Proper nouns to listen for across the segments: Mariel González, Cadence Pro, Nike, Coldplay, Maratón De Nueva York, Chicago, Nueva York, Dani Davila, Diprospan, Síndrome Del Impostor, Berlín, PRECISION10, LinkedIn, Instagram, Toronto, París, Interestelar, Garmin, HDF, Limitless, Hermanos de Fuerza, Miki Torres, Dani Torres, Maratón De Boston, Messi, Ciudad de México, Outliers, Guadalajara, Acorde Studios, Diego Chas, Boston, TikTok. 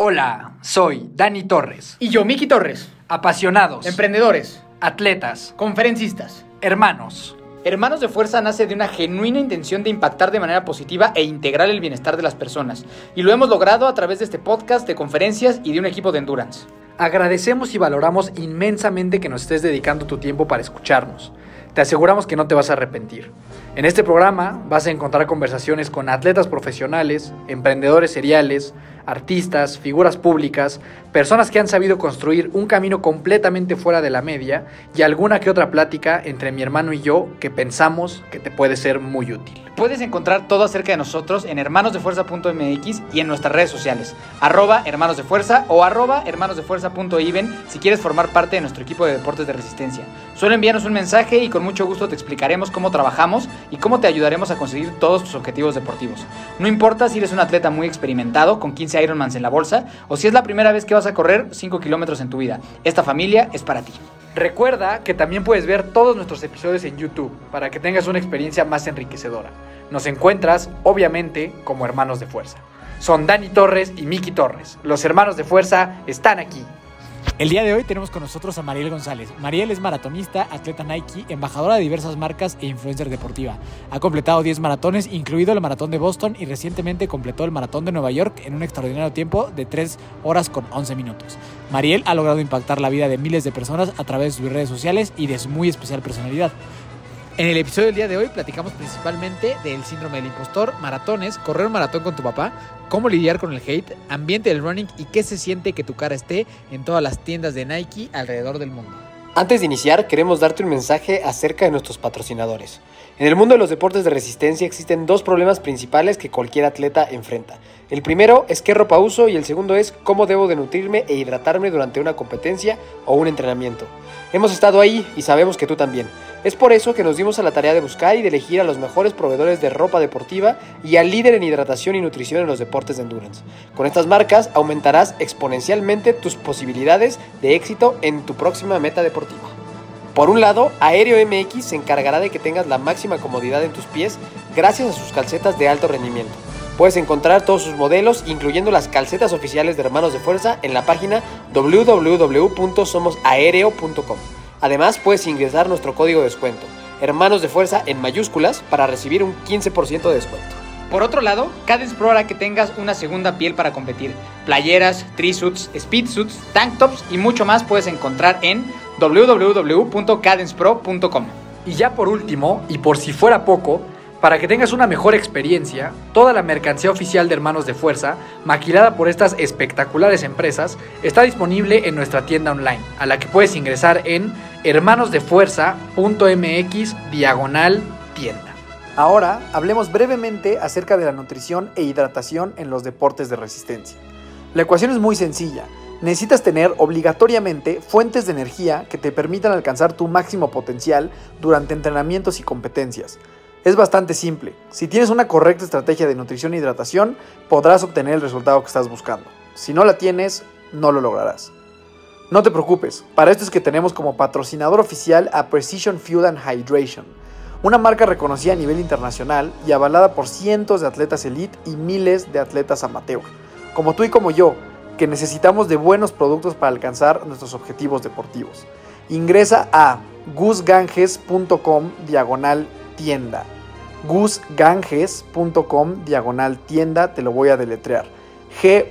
Hola, soy Dani Torres. Y yo, Miki Torres. Apasionados, emprendedores, atletas, conferencistas, hermanos. Hermanos de Fuerza nace de una genuina intención de impactar de manera positiva e integrar el bienestar de las personas. Y lo hemos logrado a través de este podcast, de conferencias y de un equipo de endurance. Agradecemos y valoramos inmensamente que nos estés dedicando tu tiempo para escucharnos. Te aseguramos que no te vas a arrepentir. En este programa vas a encontrar conversaciones con atletas profesionales, emprendedores seriales, artistas, figuras públicas, personas que han sabido construir un camino completamente fuera de la media y alguna que otra plática entre mi hermano y yo que pensamos que te puede ser muy útil. Puedes encontrar todo acerca de nosotros en hermanosdefuerza.mx y en nuestras redes sociales, @hermanosdefuerza o @hermanosdefuerza.iven si quieres formar parte de nuestro equipo de deportes de resistencia. Solo envíanos un mensaje y con mucho gusto te explicaremos cómo trabajamos y cómo te ayudaremos a conseguir todos tus objetivos deportivos. No importa si eres un atleta muy experimentado con 15 Ironmans en la bolsa o si es la primera vez que vas a correr 5 kilómetros en tu vida. Esta familia es para ti. Recuerda que también puedes ver todos nuestros episodios en YouTube para que tengas una experiencia más enriquecedora. Nos encuentras, obviamente, como Hermanos de Fuerza. Son Dani Torres y Miki Torres. Los Hermanos de Fuerza están aquí. El día de hoy tenemos con nosotros a Mariel González. Mariel es maratonista, atleta Nike, embajadora de diversas marcas e influencer deportiva. Ha completado 10 maratones, incluido el Maratón de Boston, y recientemente completó el Maratón de Nueva York en un extraordinario tiempo de 3 horas con 11 minutos. Mariel ha logrado impactar la vida de miles de personas a través de sus redes sociales y de su muy especial personalidad. En el episodio del día de hoy platicamos principalmente del síndrome del impostor, maratones, correr un maratón con tu papá, cómo lidiar con el hate, ambiente del running y qué se siente que tu cara esté en todas las tiendas de Nike alrededor del mundo. Antes de iniciar, queremos darte un mensaje acerca de nuestros patrocinadores. En el mundo de los deportes de resistencia existen dos problemas principales que cualquier atleta enfrenta. El primero es qué ropa uso y el segundo es cómo debo de nutrirme e hidratarme durante una competencia o un entrenamiento. Hemos estado ahí y sabemos que tú también. Es por eso que nos dimos a la tarea de buscar y de elegir a los mejores proveedores de ropa deportiva y al líder en hidratación y nutrición en los deportes de endurance. Con estas marcas aumentarás exponencialmente tus posibilidades de éxito en tu próxima meta deportiva. Por un lado, Aereo MX se encargará de que tengas la máxima comodidad en tus pies gracias a sus calcetas de alto rendimiento. Puedes encontrar todos sus modelos, incluyendo las calcetas oficiales de Hermanos de Fuerza, en la página www.somosaereo.com. Además, puedes ingresar nuestro código de descuento, Hermanos de Fuerza en mayúsculas, para recibir un 15% de descuento. Por otro lado, Cadence Pro hará que tengas una segunda piel para competir. Playeras, trisuits, speedsuits, tank tops y mucho más puedes encontrar en www.cadencepro.com. Y ya por último, y por si fuera poco, para que tengas una mejor experiencia, toda la mercancía oficial de Hermanos de Fuerza, maquilada por estas espectaculares empresas, está disponible en nuestra tienda online, a la que puedes ingresar en hermanosdefuerza.mx/tienda. Ahora, hablemos brevemente acerca de la nutrición e hidratación en los deportes de resistencia. La ecuación es muy sencilla. Necesitas tener obligatoriamente fuentes de energía que te permitan alcanzar tu máximo potencial durante entrenamientos y competencias. Es bastante simple. Si tienes una correcta estrategia de nutrición e hidratación, podrás obtener el resultado que estás buscando. Si no la tienes, no lo lograrás. No te preocupes, para esto es que tenemos como patrocinador oficial a Precision Fuel and Hydration, una marca reconocida a nivel internacional y avalada por cientos de atletas elite y miles de atletas amateur, como tú y como yo, que necesitamos de buenos productos para alcanzar nuestros objetivos deportivos. Ingresa a gusganges.com/tienda. gusganges.com/tienda, te lo voy a deletrear,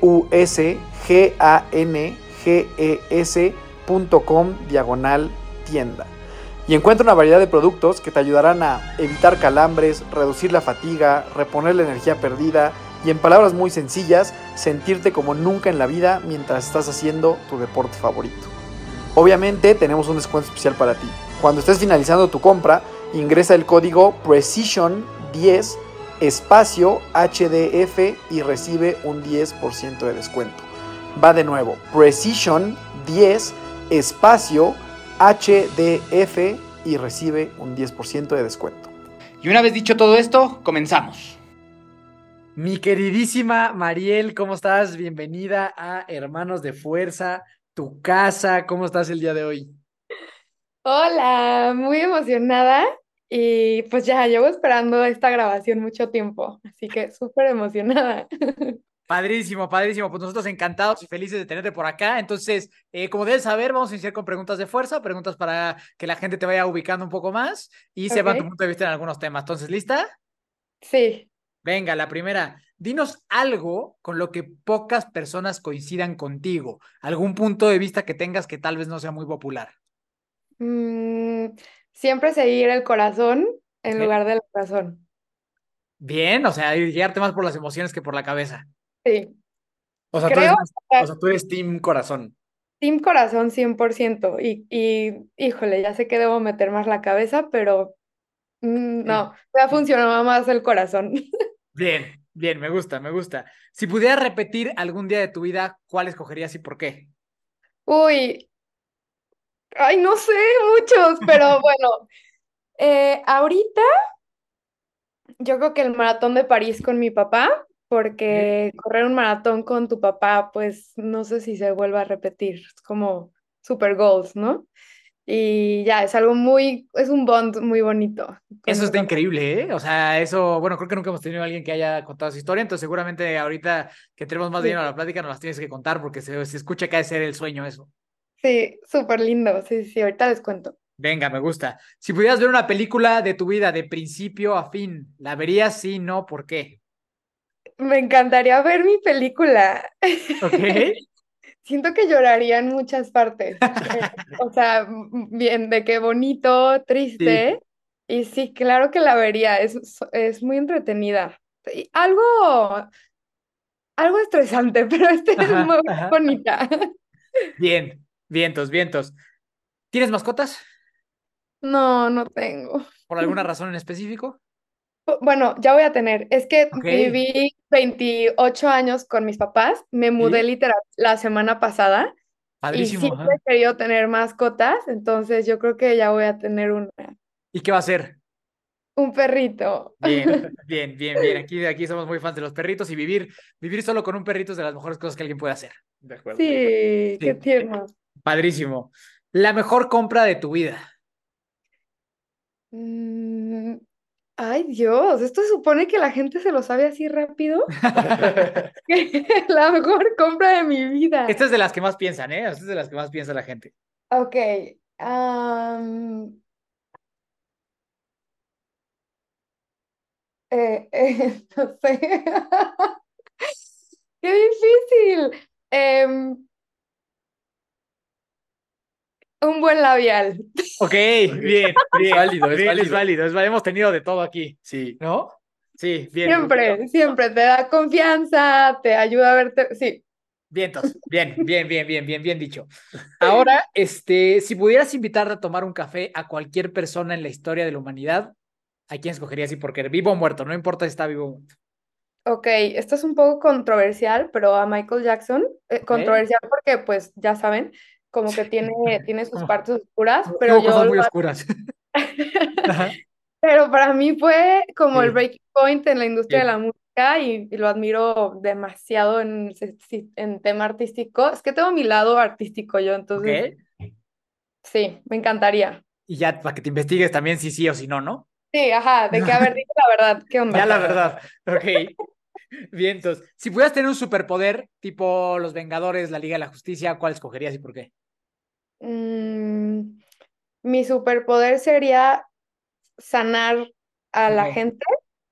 gusganges.com/tienda, y encuentra una variedad de productos que te ayudarán a evitar calambres, reducir la fatiga, reponer la energía perdida y, en palabras muy sencillas, sentirte como nunca en la vida mientras estás haciendo tu deporte favorito. Obviamente tenemos un descuento especial para ti. Cuando estés finalizando tu compra, ingresa el código PRECISION10 HDF y recibe un 10% de descuento. Va de nuevo, PRECISION10 HDF y recibe un 10% de descuento. Y una vez dicho todo esto, comenzamos. Mi queridísima Mariel, ¿cómo estás? Bienvenida a Hermanos de Fuerza, tu casa. ¿Cómo estás el día de hoy? Hola, muy emocionada y pues ya llevo esperando esta grabación mucho tiempo, así que súper emocionada. Padrísimo, padrísimo. Pues nosotros encantados y felices de tenerte por acá. Entonces, como debes saber, vamos a iniciar con preguntas de fuerza, preguntas para que la gente te vaya ubicando un poco más y sepa tu punto de vista en algunos temas. Entonces, ¿lista? Sí. Venga, la primera. Dinos algo con lo que pocas personas coincidan contigo. Algún punto de vista que tengas que tal vez no sea muy popular. Siempre seguir el corazón en lugar de la razón. Bien, o sea, guiarte más por las emociones que por la cabeza. Sí. O sea, tú eres team corazón. Team corazón 100%. Y híjole, ya sé que debo meter más la cabeza, pero no, ya funcionaba más el corazón. Bien, bien, me gusta, me gusta. Si pudieras repetir algún día de tu vida, ¿cuál escogerías y por qué? Uy, ay, no sé, muchos, pero bueno. Ahorita, yo creo que el maratón de París con mi papá. Porque correr un maratón con tu papá, pues no sé si se vuelva a repetir, es como super goals, ¿no? Y ya, es algo muy, es un bond muy bonito. Eso está increíble, ¿eh? O sea, eso, bueno, creo que nunca hemos tenido a alguien que haya contado su historia, entonces seguramente ahorita que tenemos más dinero a la plática nos las tienes que contar porque se escucha que ha de ser el sueño eso. Sí, súper lindo, sí, sí, ahorita les cuento. Venga, me gusta. Si pudieras ver una película de tu vida de principio a fin, ¿la verías? Sí, no, ¿por qué? Me encantaría ver mi película. Okay. Siento que lloraría en muchas partes. O sea, bien, de qué bonito, triste. Sí. Y sí, claro que la vería. Es muy entretenida. Y algo estresante, pero es muy bonita. Bien, vientos, vientos. ¿Tienes mascotas? No, no tengo. ¿Por alguna razón en específico? Bueno, ya voy a tener. Es que viví 28 años con mis papás. Me mudé literal la semana pasada. Padrísimo, y siempre he querido tener mascotas, entonces yo creo que ya voy a tener una. ¿Y qué va a ser? Un perrito. Bien, bien, bien, bien. Aquí somos muy fans de los perritos y vivir solo con un perrito es de las mejores cosas que alguien puede hacer. De acuerdo. Sí, sí. Qué tierno. Padrísimo. La mejor compra de tu vida. Ay, Dios, esto supone que la gente se lo sabe así rápido. La mejor compra de mi vida. Esta es de las que más piensan, ¿eh? Esta es de las que más piensa la gente. Ok. No sé. ¡Qué difícil! Un buen labial. Ok, bien, bien. Es válido. Hemos tenido de todo aquí. Sí. ¿No? Sí, bien. Siempre te da confianza, te ayuda a verte. Sí. Vientos. Bien dicho. Ahora, si pudieras invitar a tomar un café a cualquier persona en la historia de la humanidad, ¿a quién escogerías y por qué? Vivo o muerto, no importa si está vivo o muerto. Ok, esto es un poco controversial, pero a Michael Jackson, controversial porque, pues, ya saben, como que tiene sus partes oscuras, pero cosas muy oscuras. Pero para mí fue como el breaking point en la industria de la música y lo admiro demasiado en tema artístico. Es que tengo mi lado artístico yo, entonces sí, me encantaría. Y ya para que te investigues también si sí o si no, ¿no? Sí, ajá, de que haber dicho la verdad, ¿qué onda? Ya la verdad, ok. Bien, entonces, si pudieras tener un superpoder tipo los Vengadores, la Liga de la Justicia, ¿cuál escogerías y por qué? Mi superpoder sería sanar a la gente.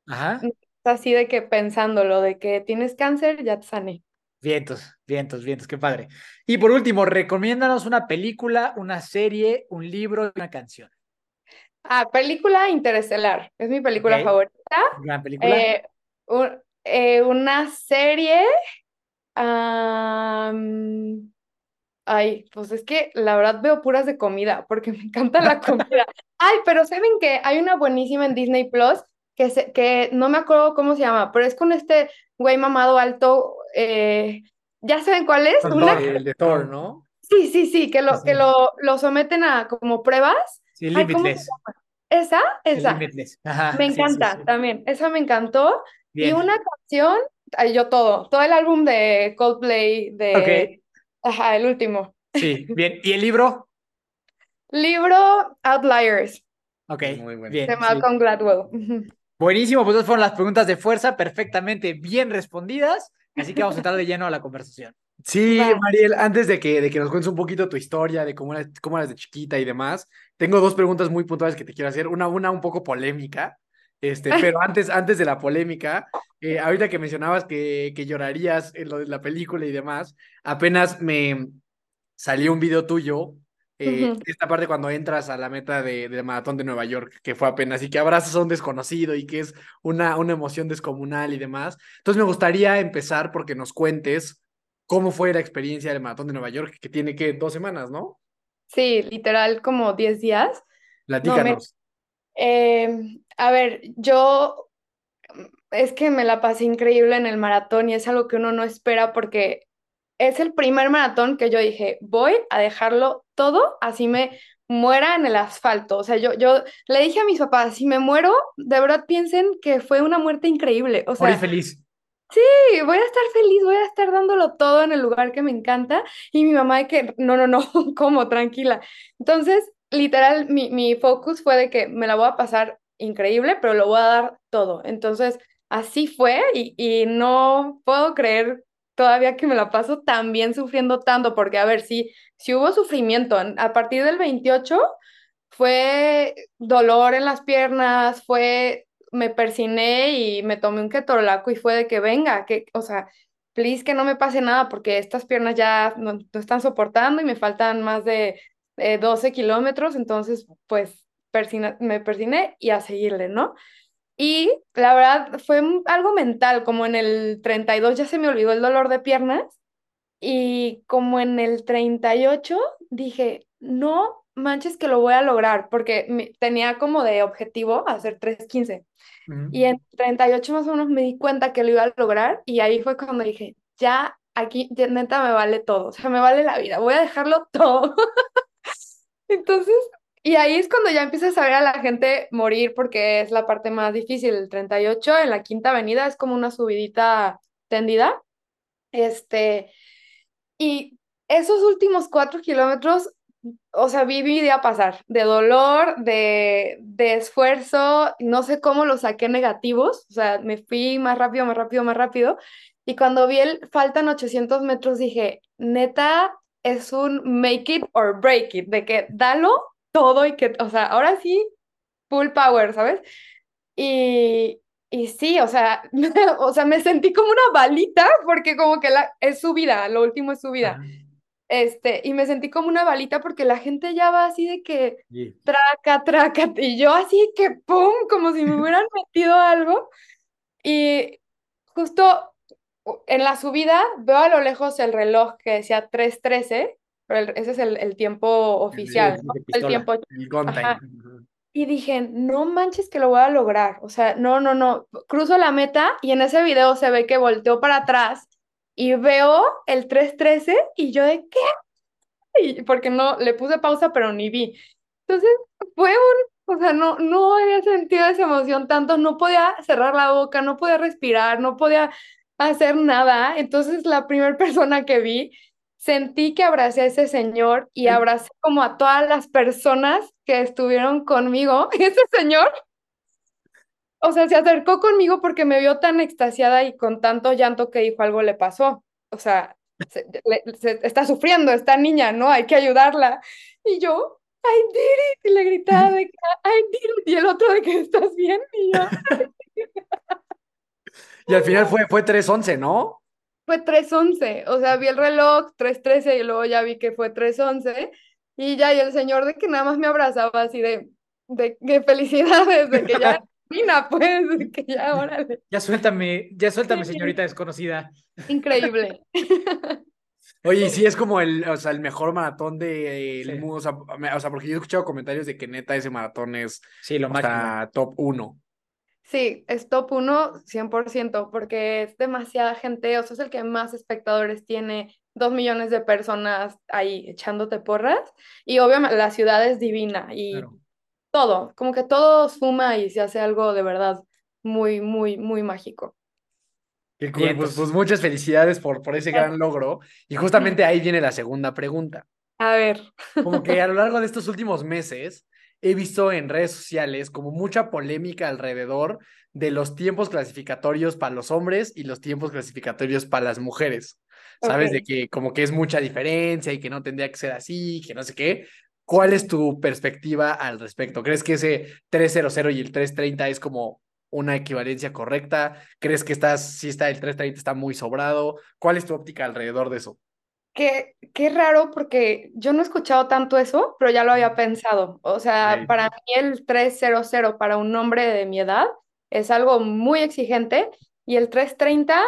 Ajá. Así de que pensándolo, de que tienes cáncer, ya te sané. Vientos, qué padre. Y por último, recomiéndanos una película, una serie, un libro y una canción. Ah, película Interestelar, es mi película favorita. Gran película. Una serie, ay, pues es que la verdad veo puras de comida, porque me encanta la comida. Ay, pero ¿saben qué? Hay una buenísima en Disney Plus, que no me acuerdo cómo se llama, pero es con este güey mamado alto, ¿ya saben cuál es? El de Thor, ¿no? Sí, que lo someten a como pruebas. Sí, Limitless. Esa. Limitless. Ajá, me encanta también, esa me encantó. Bien. Y una canción, yo todo el álbum de Coldplay, ajá, el último. Sí, bien. ¿Y el libro? Libro Outliers. Ok, muy bueno. De Malcolm Gladwell. Buenísimo, pues esas fueron las preguntas de fuerza perfectamente bien respondidas. Así que vamos a entrar de lleno a la conversación. Sí, vamos. Mariel, antes de que nos cuentes un poquito tu historia, de cómo eras de chiquita y demás, tengo dos preguntas muy puntuales que te quiero hacer. Una un poco polémica, pero antes de la polémica, ahorita que mencionabas que llorarías en lo de la película y demás, apenas me salió un video tuyo, esta parte cuando entras a la meta del Maratón de Nueva York, que fue apenas, y que abrazas a un desconocido y que es una emoción descomunal y demás. Entonces me gustaría empezar porque nos cuentes cómo fue la experiencia del Maratón de Nueva York, que tiene, ¿qué? 2 semanas, ¿no? Sí, literal como 10 días. Platícanos. No, a ver, yo es que me la pasé increíble en el maratón y es algo que uno no espera porque es el primer maratón que yo dije, voy a dejarlo todo, así me muera en el asfalto. O sea, yo le dije a mis papás, si me muero, de verdad piensen que fue una muerte increíble. O sea, morí feliz. Sí, voy a estar feliz, voy a estar dándolo todo en el lugar que me encanta. Y mi mamá de que, no, ¿cómo? Tranquila. Entonces, literal, mi focus fue de que me la voy a pasar increíble, pero lo voy a dar todo. Entonces, así fue y no puedo creer todavía que me la paso tan bien sufriendo tanto, porque a ver, sí hubo sufrimiento. A partir del 28 fue dolor en las piernas, me persiné y me tomé un ketorolaco y fue de que venga, o sea, please que no me pase nada porque estas piernas ya no están soportando y me faltan más de 12 kilómetros, entonces pues me persiné y a seguirle, ¿no? Y la verdad fue algo mental, como en el 32 ya se me olvidó el dolor de piernas y como en el 38 dije, no manches que lo voy a lograr, porque tenía como de objetivo hacer 3:15. Y en 38 más o menos me di cuenta que lo iba a lograr y ahí fue cuando dije, ya aquí ya, neta me vale todo, o sea, me vale la vida, voy a dejarlo todo. Entonces, y ahí es cuando ya empiezas a ver a la gente morir porque es la parte más difícil. El 38 en la Quinta Avenida es como una subidita tendida. Y esos últimos 4 kilómetros, o sea, vi mi día pasar de dolor, de esfuerzo, no sé cómo lo saqué negativos, o sea, me fui más rápido, y cuando vi faltan 800 metros dije, neta, es un make it or break it, de que dalo todo y que, o sea, ahora sí, full power, ¿sabes? Y sí, o sea, me sentí como una balita, porque como que es subida, lo último es subida. Ah. Y me sentí como una balita porque la gente ya va así de que traca, y yo así que pum, como si me hubieran metido algo, y justo en la subida veo a lo lejos el reloj que decía 3:13, pero ese es el tiempo oficial, ¿no? El tiempo, y dije, no manches que lo voy a lograr, o sea, no, cruzo la meta, y en ese video se ve que volteo para atrás, y veo el 3:13 y yo de ¿qué? Porque no, le puse pausa pero ni vi. Entonces fue no había sentido esa emoción tanto, no podía cerrar la boca, no podía respirar, no podía hacer nada. Entonces la primera persona que vi, sentí que abracé a ese señor y abracé como a todas las personas que estuvieron conmigo. Ese señor, o sea, se acercó conmigo porque me vio tan extasiada y con tanto llanto que dijo, algo le pasó. O sea, se está sufriendo esta niña, ¿no? Hay que ayudarla. Y yo, I did it. Y le gritaba de que, I did it. Y el otro de que, ¿estás bien? Y yo, y al final fue 3:11, ¿no? Fue 3:11. O sea, vi el reloj, 3:13, y luego ya vi que fue 3:11. Y ya, y el señor de que nada más me abrazaba así de felicidades, de que ya... Mira, pues, que ya, órale. Ya suéltame, señorita desconocida. Increíble. Oye, sí, es como el mejor maratón del mundo, o sea, porque yo he escuchado comentarios de que neta ese maratón es, sí, lo máximo. Sea, top 1. Sí, es top 1, 100%, porque es demasiada gente, o sea, es el que más espectadores tiene, 2 millones de personas ahí echándote porras, y obviamente la ciudad es divina, y... Claro. Todo, como que todo suma y se hace algo de verdad muy, muy, muy mágico. Qué cool. Bien, pues muchas felicidades por ese gran logro. Y justamente ahí viene la segunda pregunta. A ver. Como que a lo largo de estos últimos meses he visto en redes sociales como mucha polémica alrededor de los tiempos clasificatorios para los hombres y los tiempos clasificatorios para las mujeres. ¿Sabes? Okay. De que como que es mucha diferencia y que no tendría que ser así, que no sé qué. ¿Cuál es tu perspectiva al respecto? ¿Crees que ese 300 y el 330 es como una equivalencia correcta? ¿Crees que si está el 330 está muy sobrado? ¿Cuál es tu óptica alrededor de eso? Qué raro, porque yo no he escuchado tanto eso, pero ya lo había pensado. O sea, sí, para mí el 300 para un hombre de mi edad es algo muy exigente, y el 330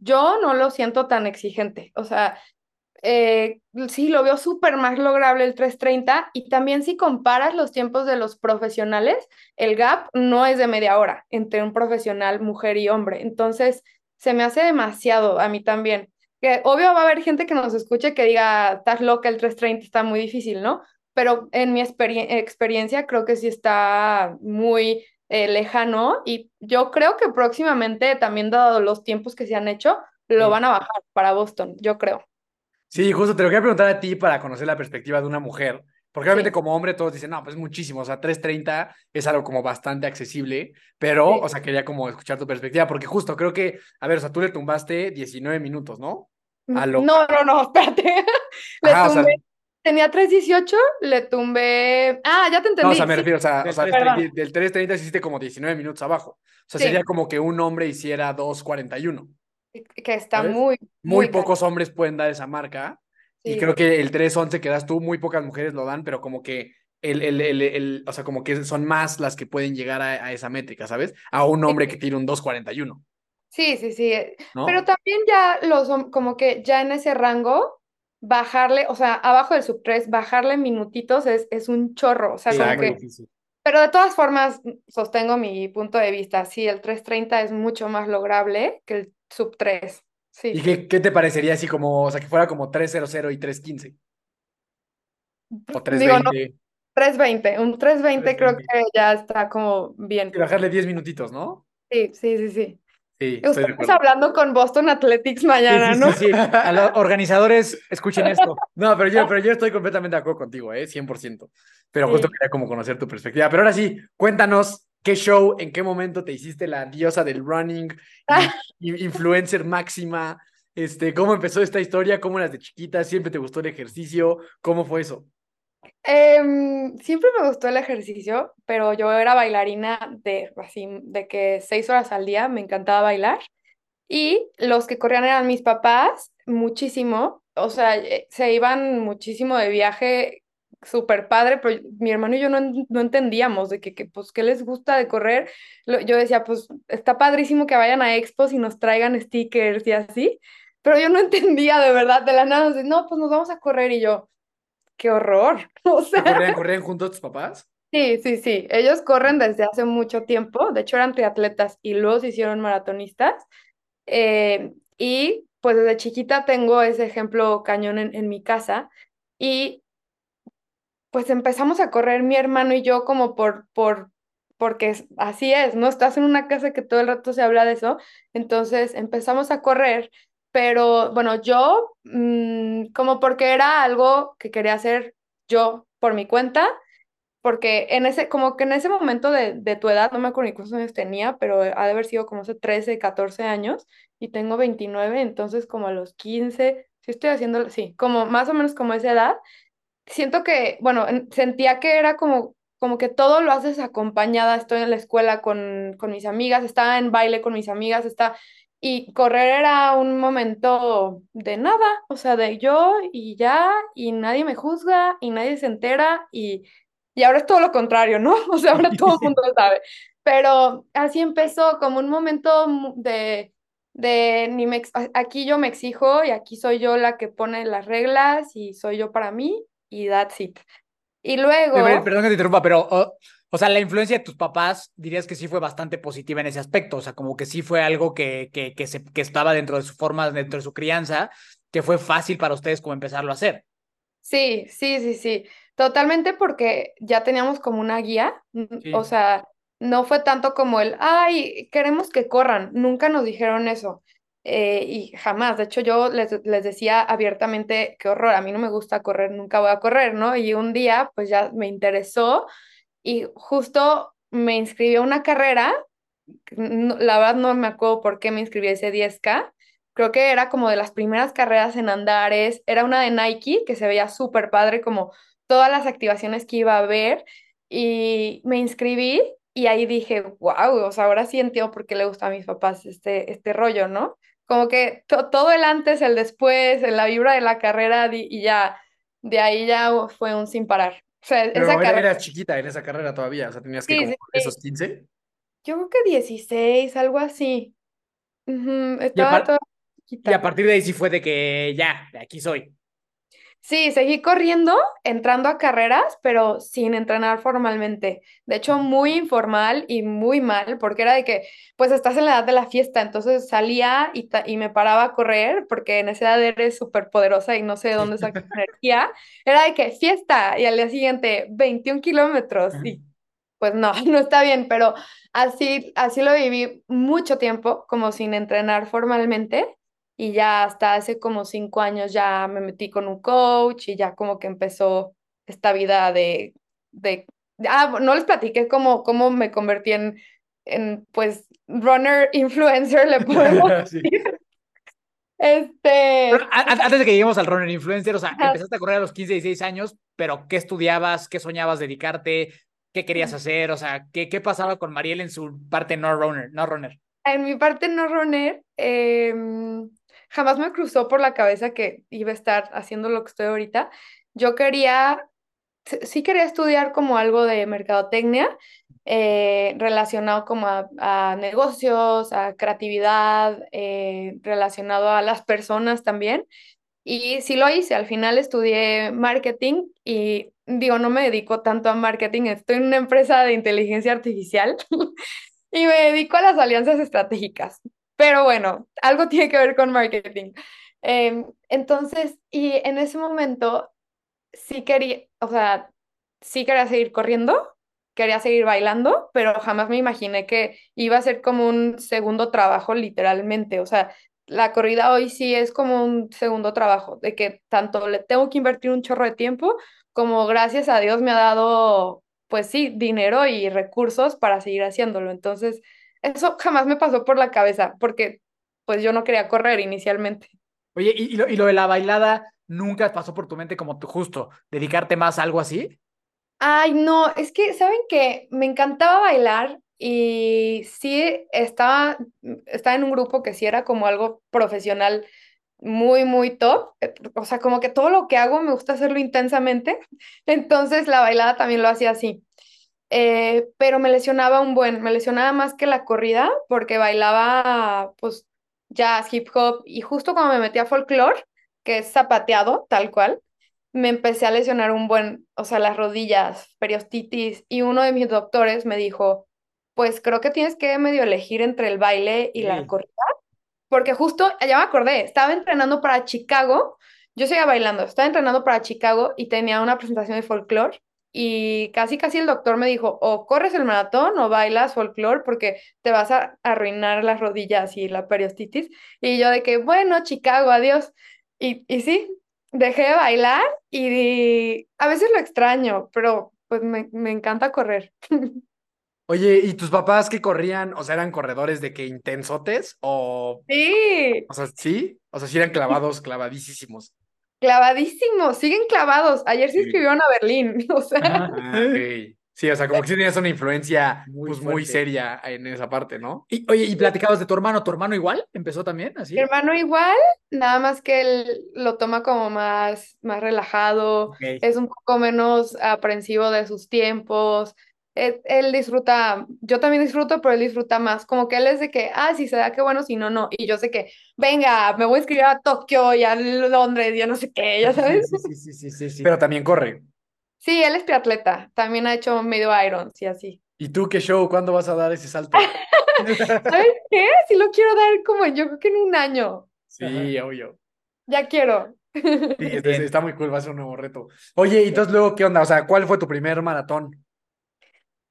yo no lo siento tan exigente. O sea, sí, lo veo súper más lograble el 330, y también si comparas los tiempos de los profesionales, el gap no es de media hora entre un profesional mujer y hombre. Entonces, se me hace demasiado a mí también. Que obvio va a haber gente que nos escuche que diga, estás loca, el 330 está muy difícil, ¿no? Pero en mi experiencia creo que sí está muy lejano, y yo creo que próximamente, también dado los tiempos que se han hecho, lo van a bajar para Boston, yo creo. Sí, justo te lo quería preguntar a ti para conocer la perspectiva de una mujer, porque obviamente como hombre todos dicen, no, pues muchísimo, o sea, 330 es algo como bastante accesible, pero, o sea, quería como escuchar tu perspectiva, porque justo creo que, a ver, o sea, tú le tumbaste 19 minutos, ¿no? No, espérate. Tumbé, o sea, tenía 318, le tumbé... Ah, ya te entendí. No, o sea, me refiero, o sea del 330 hiciste como 19 minutos abajo, o sea, sería como que un hombre hiciera 241. Que está, ¿sabes? Muy pocos hombres pueden dar esa marca. Sí. Y creo que el 311 que das tú, muy pocas mujeres lo dan, pero como que o sea, como que son más las que pueden llegar a esa métrica, ¿sabes? A un hombre que tira un 241. Sí. ¿No? Pero también ya como que ya en ese rango, bajarle, o sea, abajo del sub 3, bajarle minutitos es un chorro. O sea, como que... difícil. Pero de todas formas, sostengo mi punto de vista. Sí, el 330 es mucho más lograble que el sub 3. Sí. ¿Y qué te parecería así como, o sea, que fuera como 300 y 315? O 320. Digo, no, 320. Un 320 creo que ya está como bien. Y bajarle 10 minutitos, ¿no? Sí. Sí, estamos hablando con Boston Athletics mañana, ¿no? Sí. A los organizadores, escuchen esto. No, pero yo estoy completamente de acuerdo contigo, 100%. Pero justo quería como conocer tu perspectiva. Pero ahora sí, cuéntanos, ¿qué show, en qué momento te hiciste la diosa del running, influencer máxima? ¿Cómo empezó esta historia? ¿Cómo eras de chiquita? ¿Siempre te gustó el ejercicio? ¿Cómo fue eso? Siempre me gustó el ejercicio, pero yo era bailarina de que 6 horas al día, me encantaba bailar, y los que corrían eran mis papás, muchísimo, o sea, se iban muchísimo de viaje, súper padre, pero mi hermano y yo no entendíamos de que pues, ¿qué les gusta de correr? Yo decía, pues, está padrísimo que vayan a expos y nos traigan stickers y así, pero yo no entendía de verdad, de la nada, de, no, pues nos vamos a correr, y yo... ¡Qué horror! O sea, ¿Corrían juntos tus papás? Sí. Ellos corren desde hace mucho tiempo. De hecho, eran triatletas y luego se hicieron maratonistas. Y pues desde chiquita tengo ese ejemplo cañón en mi casa. Y pues empezamos a correr mi hermano y yo como porque así es, ¿no? Estás en una casa que todo el rato se habla de eso. Entonces empezamos a correr. Pero bueno, yo, como porque era algo que quería hacer yo por mi cuenta, porque como que en ese momento de tu edad, no me acuerdo ni cuántos años tenía, pero ha de haber sido como hace 13, 14 años, y tengo 29, entonces como a los 15, como más o menos como esa edad, siento que, bueno, sentía que era como que todo lo haces acompañada, estoy en la escuela con mis amigas, estaba en baile con mis amigas, y correr era un momento de nada, o sea, de yo y ya, y nadie me juzga, y nadie se entera, y ahora es todo lo contrario, ¿no? O sea, ahora todo el mundo lo sabe. Pero así empezó, como un momento de aquí yo me exijo, y aquí soy yo la que pone las reglas, y soy yo para mí, y that's it. Y luego... Perdón que te interrumpa, pero... O sea, la influencia de tus papás, dirías que sí fue bastante positiva en ese aspecto, o sea, como que sí fue algo que estaba dentro de su forma, dentro de su crianza, que fue fácil para ustedes como empezarlo a hacer. Sí, totalmente, porque ya teníamos como una guía, sí. O sea, no fue tanto como queremos que corran, nunca nos dijeron eso, y jamás, de hecho yo les decía abiertamente, qué horror, a mí no me gusta correr, nunca voy a correr, ¿no? Y un día, pues ya me interesó, y justo me inscribió a una carrera, la verdad no me acuerdo por qué me inscribí ese 10K, creo que era como de las primeras carreras en andares, era una de Nike que se veía súper padre como todas las activaciones que iba a haber y me inscribí y ahí dije, wow, o sea, ahora sí entiendo por qué le gusta a mis papás este rollo, ¿no? Como que todo el antes, el después, la vibra de la carrera y ya, de ahí ya fue un sin parar. O sea, pero eras chiquita en esa carrera todavía, o sea, tenías que esos 15. Yo creo que 16, algo así. Estaba toda chiquita. Y a partir de ahí sí fue de que ya, de aquí soy. Sí, seguí corriendo, entrando a carreras, pero sin entrenar formalmente. De hecho, muy informal y muy mal, porque era de que, pues, estás en la edad de la fiesta, entonces salía y me paraba a correr, porque en esa edad eres súper poderosa y no sé de dónde saco energía. Era de que, fiesta, y al día siguiente, 21 kilómetros, y pues no está bien, pero así lo viví mucho tiempo, como sin entrenar formalmente. Y ya hasta hace como 5 años ya me metí con un coach y ya como que empezó esta vida no les platiqué cómo me convertí en pues, runner influencer, le podemos decir. Sí. Antes de que lleguemos al runner influencer, o sea, empezaste a correr a los 15, 16 años, pero ¿qué estudiabas? ¿Qué soñabas dedicarte? ¿Qué querías hacer? O sea, ¿qué pasaba con Mariel en su parte no runner? En mi parte no runner, jamás me cruzó por la cabeza que iba a estar haciendo lo que estoy ahorita. Yo sí quería estudiar como algo de mercadotecnia, relacionado como a negocios, a creatividad, relacionado a las personas también. Y sí lo hice, al final estudié marketing y digo, no me dedico tanto a marketing, estoy en una empresa de inteligencia artificial y me dedico a las alianzas estratégicas. Pero bueno, algo tiene que ver con marketing. Entonces, y en ese momento sí quería seguir corriendo, quería seguir bailando, pero jamás me imaginé que iba a ser como un segundo trabajo literalmente. O sea, la corrida hoy sí es como un segundo trabajo, de que tanto le tengo que invertir un chorro de tiempo, como gracias a Dios me ha dado, pues sí, dinero y recursos para seguir haciéndolo. Entonces, eso jamás me pasó por la cabeza, porque pues yo no quería correr inicialmente. Oye, ¿y lo de la bailada nunca pasó por tu mente como justo dedicarte más a algo así? Ay, no, es que, ¿saben qué? Me encantaba bailar y sí estaba en un grupo que sí era como algo profesional muy, muy top. O sea, como que todo lo que hago me gusta hacerlo intensamente. Entonces, la bailada también lo hacía así. Pero me lesionaba más que la corrida porque bailaba pues jazz, hip hop y justo cuando me metí a folclore, que es zapateado, tal cual, me empecé a lesionar o sea, las rodillas, periostitis, y uno de mis doctores me dijo, pues creo que tienes que medio elegir entre el baile y la corrida, porque justo, ya me acordé, estaba entrenando para Chicago, yo seguía bailando, estaba entrenando para Chicago y tenía una presentación de folclore. Y casi el doctor me dijo, o corres el maratón o bailas folclore porque te vas a arruinar las rodillas y la periostitis. Y yo de que, bueno, Chicago, adiós. Y sí, dejé de bailar y a veces lo extraño, pero pues me encanta correr. Oye, ¿y tus papás que corrían, o sea, eran corredores de que intensotes o...? Sí. O sea, ¿sí? O sea, sí eran clavadísimos. Clavadísimos, siguen clavados. Ayer se inscribieron a Berlín, o sea. Okay. Sí, o sea, como que sí tenías una influencia muy seria en esa parte, ¿no? Oye, platicabas de tu hermano igual, empezó también así. Mi hermano igual, nada más que él lo toma como más relajado, okay. Es un poco menos aprensivo de sus tiempos. Él disfruta, yo también disfruto, pero él disfruta más, como que él es de que, si se da, qué bueno, si no, no, y yo sé que, venga, me voy a inscribir a Tokio y a Londres, ya no sé qué, ya sabes. Sí. Pero también corre. Sí, él es triatleta, también ha hecho medio Iron, sí, así. ¿Y tú qué show? ¿Cuándo vas a dar ese salto? ¿Sabes qué? Sí lo quiero dar como yo creo que en 1 año. Sí, obvio. Ya quiero. Sí, está muy cool, va a ser un nuevo reto. Oye, y entonces luego, ¿qué onda? O sea, ¿cuál fue tu primer maratón?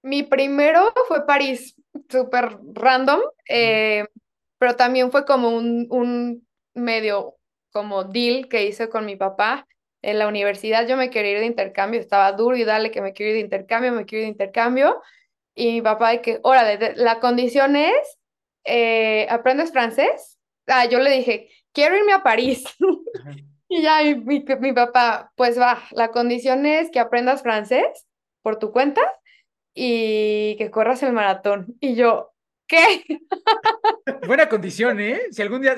Mi primero fue París, súper random, pero también fue como un medio como deal que hice con mi papá, En la universidad yo me quería ir de intercambio, estaba duro y dale que me quiero ir de intercambio, Y mi papá de que, órale, la condición es, ¿aprendes francés? Ah, yo le dije, quiero irme a París. Y ya mi papá, pues va, la condición es que aprendas francés por tu cuenta y que corras el maratón. Y yo, ¿qué? Buena condición, ¿eh? Si algún día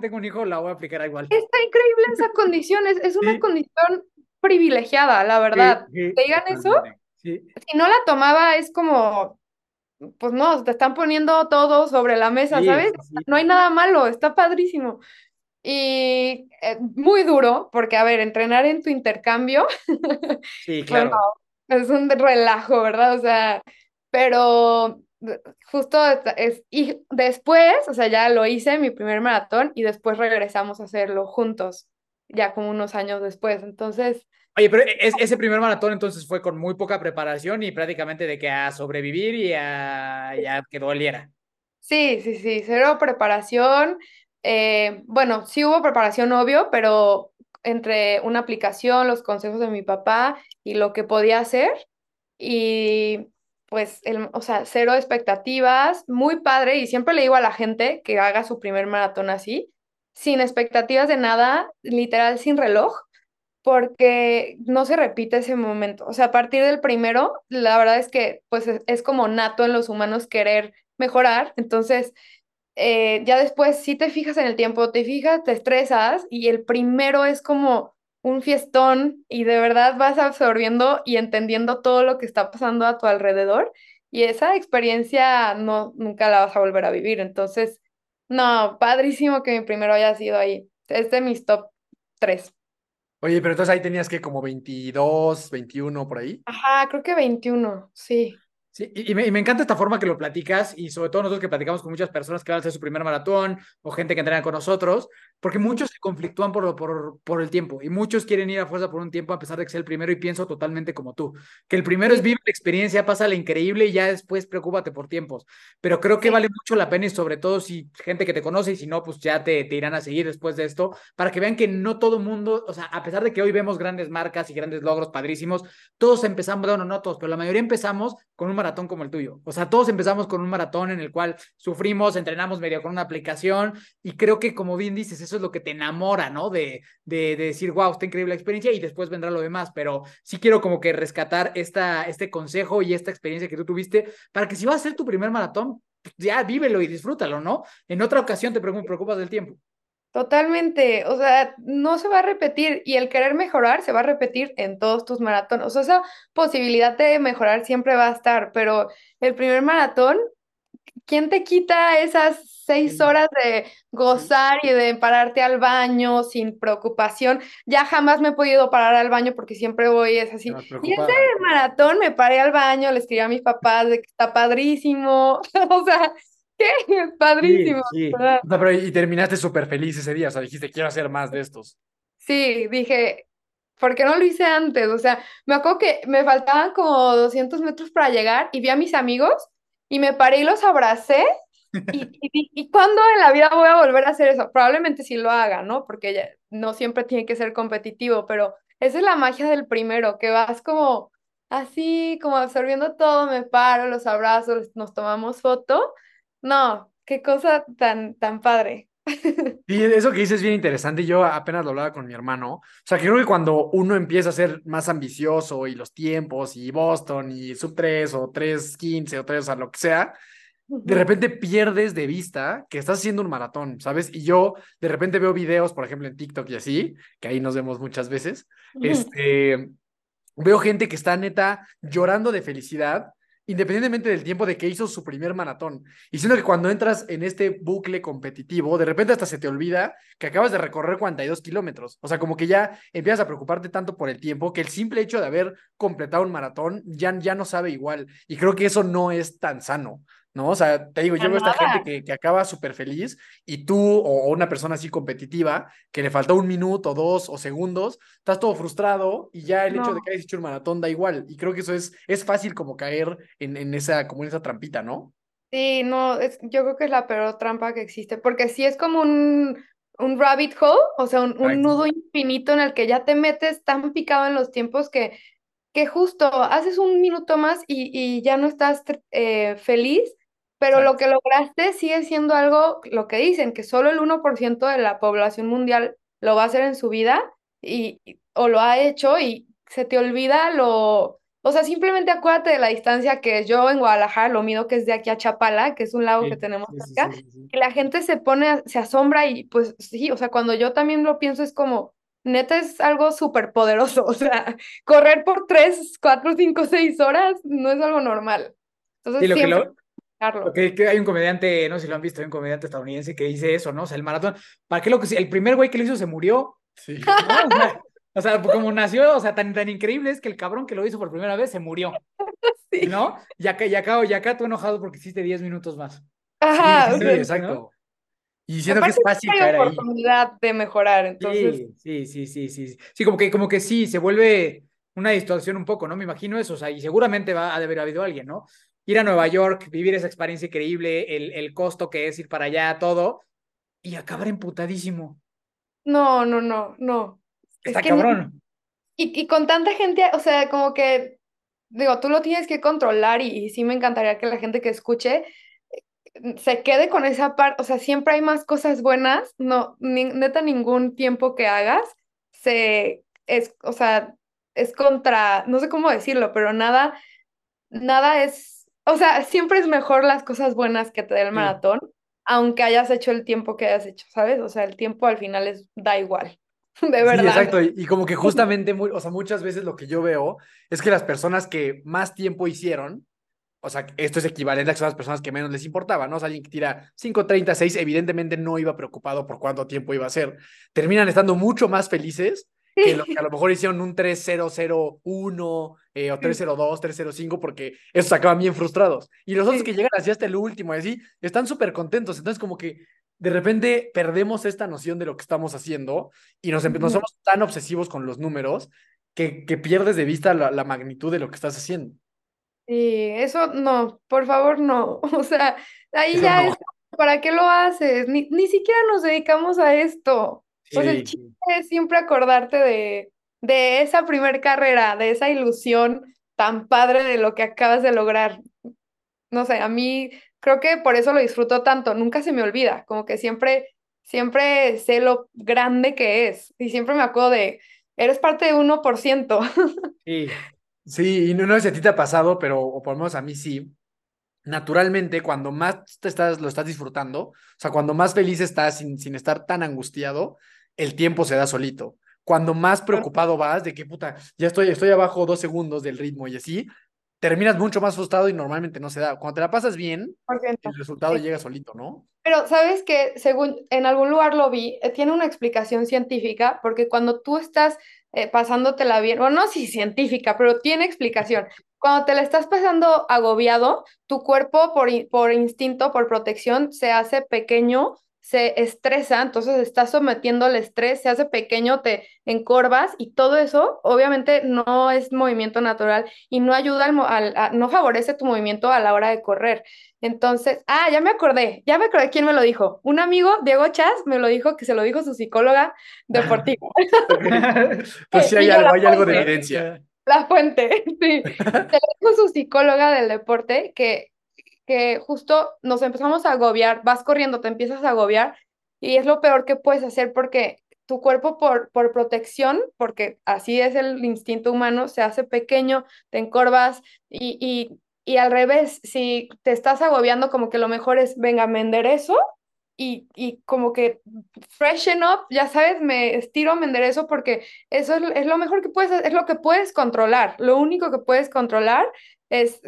tengo un hijo, la voy a aplicar igual. Está increíble esa condición, es una condición privilegiada, la verdad. ¿Te digan eso? Sí. Si no la tomaba, es como, pues no, te están poniendo todo sobre la mesa, sí, ¿sabes? Sí. No hay nada malo, está padrísimo. Y muy duro, porque, a ver, entrenar en tu intercambio, sí, claro. Bueno, es un relajo, ¿verdad? O sea, pero justo y después, o sea, ya lo hice, mi primer maratón, y después regresamos a hacerlo juntos, ya como unos años después, entonces... Oye, pero ese primer maratón entonces fue con muy poca preparación y prácticamente de que a sobrevivir y a que doliera. Sí, cero preparación. Bueno, sí hubo preparación, obvio, pero entre una aplicación, los consejos de mi papá y lo que podía hacer. Y pues, o sea, cero expectativas, muy padre. Y siempre le digo a la gente que haga su primer maratón así, sin expectativas de nada, literal sin reloj. Porque no se repite ese momento. O sea, a partir del primero, la verdad es que pues es como nato en los humanos querer mejorar. Entonces, ya después sí te fijas en el tiempo, te estresas, y el primero es como un fiestón y de verdad vas absorbiendo y entendiendo todo lo que está pasando a tu alrededor, y esa experiencia nunca la vas a volver a vivir. Entonces, no, padrísimo que mi primero haya sido ahí. Es de mis top 3. Oye, pero entonces ahí tenías que como 22, 21, por ahí. Ajá, creo que 21, sí. Sí, y me encanta esta forma que lo platicas, y sobre todo nosotros que platicamos con muchas personas que van a hacer su primer maratón o gente que entrena con nosotros, porque muchos se conflictúan por el tiempo, y muchos quieren ir a fuerza por un tiempo a pesar de que sea el primero, y pienso totalmente como tú, que el primero es vive la experiencia, pasa la increíble y ya después preocúpate por tiempos, pero creo que vale mucho la pena, y sobre todo si gente que te conoce, y si no, pues ya te irán a seguir después de esto, para que vean que no todo mundo, o sea, a pesar de que hoy vemos grandes marcas y grandes logros padrísimos, todos empezamos, bueno, no todos, pero la mayoría empezamos con un maratón como el tuyo. O sea, todos empezamos con un maratón en el cual sufrimos, entrenamos medio con una aplicación, y creo que, como bien dices, eso es lo que te enamora, ¿no? De decir, wow, está increíble la experiencia, y después vendrá lo demás, pero sí quiero como que rescatar este consejo y esta experiencia que tú tuviste, para que si vas a hacer tu primer maratón, ya vívelo y disfrútalo, ¿no? En otra ocasión te preocupas del tiempo. Totalmente, o sea, no se va a repetir, y el querer mejorar se va a repetir en todos tus maratones. O sea, esa posibilidad de mejorar siempre va a estar, pero el primer maratón, ¿quién te quita esas 6 horas de gozar y de pararte al baño sin preocupación? Ya jamás me he podido parar al baño porque siempre voy, es así. Y ese maratón me paré al baño, le escribí a mis papás de que está padrísimo, o sea... ¿Qué? Padrísimo. Sí, sí. No, pero y terminaste súper feliz ese día, o sea, dijiste, quiero hacer más de estos. Sí, dije, ¿por qué no lo hice antes? O sea, me acuerdo que me faltaban como 200 metros para llegar, y vi a mis amigos, y me paré y los abracé, y ¿cuándo en la vida voy a volver a hacer eso? Probablemente sí lo haga, ¿no? Porque ya, no siempre tiene que ser competitivo, pero esa es la magia del primero, que vas como así, como absorbiendo todo, me paro, los abrazo, nos tomamos foto... No, qué cosa tan padre. Y eso que dices es bien interesante, y yo apenas lo hablaba con mi hermano. O sea, que creo que cuando uno empieza a ser más ambicioso, y los tiempos, y Boston, y sub 3, o 3:15, o 3, o sea, lo que sea, de repente pierdes de vista que estás haciendo un maratón, ¿sabes? Y yo de repente veo videos, por ejemplo, en TikTok y así, que ahí nos vemos muchas veces, veo gente que está neta llorando de felicidad, independientemente del tiempo de que hizo su primer maratón. Y siento que cuando entras en este bucle competitivo, de repente hasta se te olvida que acabas de recorrer 42 kilómetros. O sea, como que ya empiezas a preocuparte tanto por el tiempo, que el simple hecho de haber completado un maratón ya no sabe igual. Y creo que eso no es tan sano, ¿no? O sea, te digo, yo veo a esta gente que acaba súper feliz, y tú, o una persona así competitiva, que le faltó un minuto, dos, o segundos, estás todo frustrado, y ya el hecho de que hayas hecho un maratón da igual, y creo que eso es fácil como caer en esa trampita, ¿no? Sí, no, yo creo que es la peor trampa que existe, porque sí es como un un rabbit hole, o sea, un nudo infinito en el que ya te metes tan picado en los tiempos que justo haces un minuto más y ya no estás feliz, pero lo que lograste sigue siendo algo, lo que dicen, que solo el 1% de la población mundial lo va a hacer en su vida o lo ha hecho y se te olvida lo... O sea, simplemente acuérdate de la distancia que yo en Guadalajara lo mido, que es de aquí a Chapala, que es un lago que tenemos acá, y la gente se asombra y pues sí, o sea, cuando yo también lo pienso es como, neta es algo súper poderoso, o sea, correr por 3, 4, 5, 6 horas no es algo normal. Entonces sí, siempre... que hay un comediante, no sé si lo han visto, hay un comediante estadounidense que dice eso, ¿no? O sea, el maratón, ¿para qué lo que... El primer güey que lo hizo se murió. Sí. ¿No? O sea, como nació, o sea, tan increíble es que el cabrón que lo hizo por primera vez se murió, sí. ¿No? Y acá tú enojado porque hiciste 10 minutos más. Ajá. Sí, okay. Exacto. ¿No? Y siento que es fácil caer ahí. Hay oportunidad de mejorar, entonces. Sí. Sí, como que sí, se vuelve una distorsión un poco, ¿no? Me imagino eso, o sea, y seguramente va a haber habido alguien, ¿no? Ir a Nueva York, vivir esa experiencia increíble, el costo que es ir para allá, todo, y acabar emputadísimo. No. Está es que cabrón. Y con tanta gente, o sea, como que, digo, tú lo tienes que controlar y sí me encantaría que la gente que escuche se quede con esa parte, o sea, siempre hay más cosas buenas, no, neta ningún tiempo que hagas es contra, no sé cómo decirlo, pero nada es, o sea, siempre es mejor las cosas buenas que te dé el maratón, aunque hayas hecho el tiempo que hayas hecho, ¿sabes? O sea, el tiempo al final da igual. De verdad. Sí, exacto, y como que justamente, o sea, muchas veces lo que yo veo es que las personas que más tiempo hicieron, o sea, esto es equivalente a que son las personas que menos les importaba, ¿no? O sea, alguien que tira 5:36, evidentemente no iba preocupado por cuánto tiempo iba a ser. Terminan estando mucho más felices que los que a lo mejor hicieron un 3:001 o 3:02, 3:05, porque esos acaban bien frustrados. Y los otros que llegan así hasta el último y así, están súper contentos. Entonces como que de repente perdemos esta noción de lo que estamos haciendo y nos somos tan obsesivos con los números que pierdes de vista la magnitud de lo que estás haciendo. Sí, eso no, por favor no. O sea, ahí eso ya no. Es, ¿para qué lo haces? Ni siquiera nos dedicamos a esto. Sí. Pues el chiste es siempre acordarte de esa primer carrera, de esa ilusión tan padre de lo que acabas de lograr. No sé, a mí... Creo que por eso lo disfruto tanto, nunca se me olvida, como que siempre sé lo grande que es y siempre me acuerdo de, eres parte de 1%. Sí, y no sé si a ti te ha pasado, pero o por lo menos a mí sí, naturalmente cuando más lo estás disfrutando, o sea, cuando más feliz estás sin estar tan angustiado, el tiempo se da solito. Cuando más preocupado vas de que puta, ya estoy abajo 2 segundos del ritmo y así, terminas mucho más frustrado y normalmente no se da. Cuando te la pasas bien, el resultado llega solito, ¿no? Pero sabes que, según en algún lugar lo vi, tiene una explicación científica, porque cuando tú estás pasándotela bien, bueno, no sí científica, pero tiene explicación. Cuando te la estás pasando agobiado, tu cuerpo por instinto, por protección, se hace pequeño, se estresa, entonces estás sometiendo al estrés, se hace pequeño, te encorvas y todo eso obviamente no es movimiento natural y no ayuda, no favorece tu movimiento a la hora de correr. Entonces, ya me acordé quién me lo dijo. Un amigo, Diego Chas, me lo dijo, que se lo dijo su psicóloga deportiva. Pues sí, hay algo de evidencia. La fuente, sí. Se lo dijo su psicóloga del deporte que justo nos empezamos a agobiar, vas corriendo, te empiezas a agobiar y es lo peor que puedes hacer porque tu cuerpo por protección, porque así es el instinto humano, se hace pequeño, te encorvas y al revés, si te estás agobiando como que lo mejor es, venga, me enderezo y como que freshen up, ya sabes, me estiro, me enderezo porque eso es lo mejor que puedes hacer, es lo que puedes controlar, lo único que puedes controlar es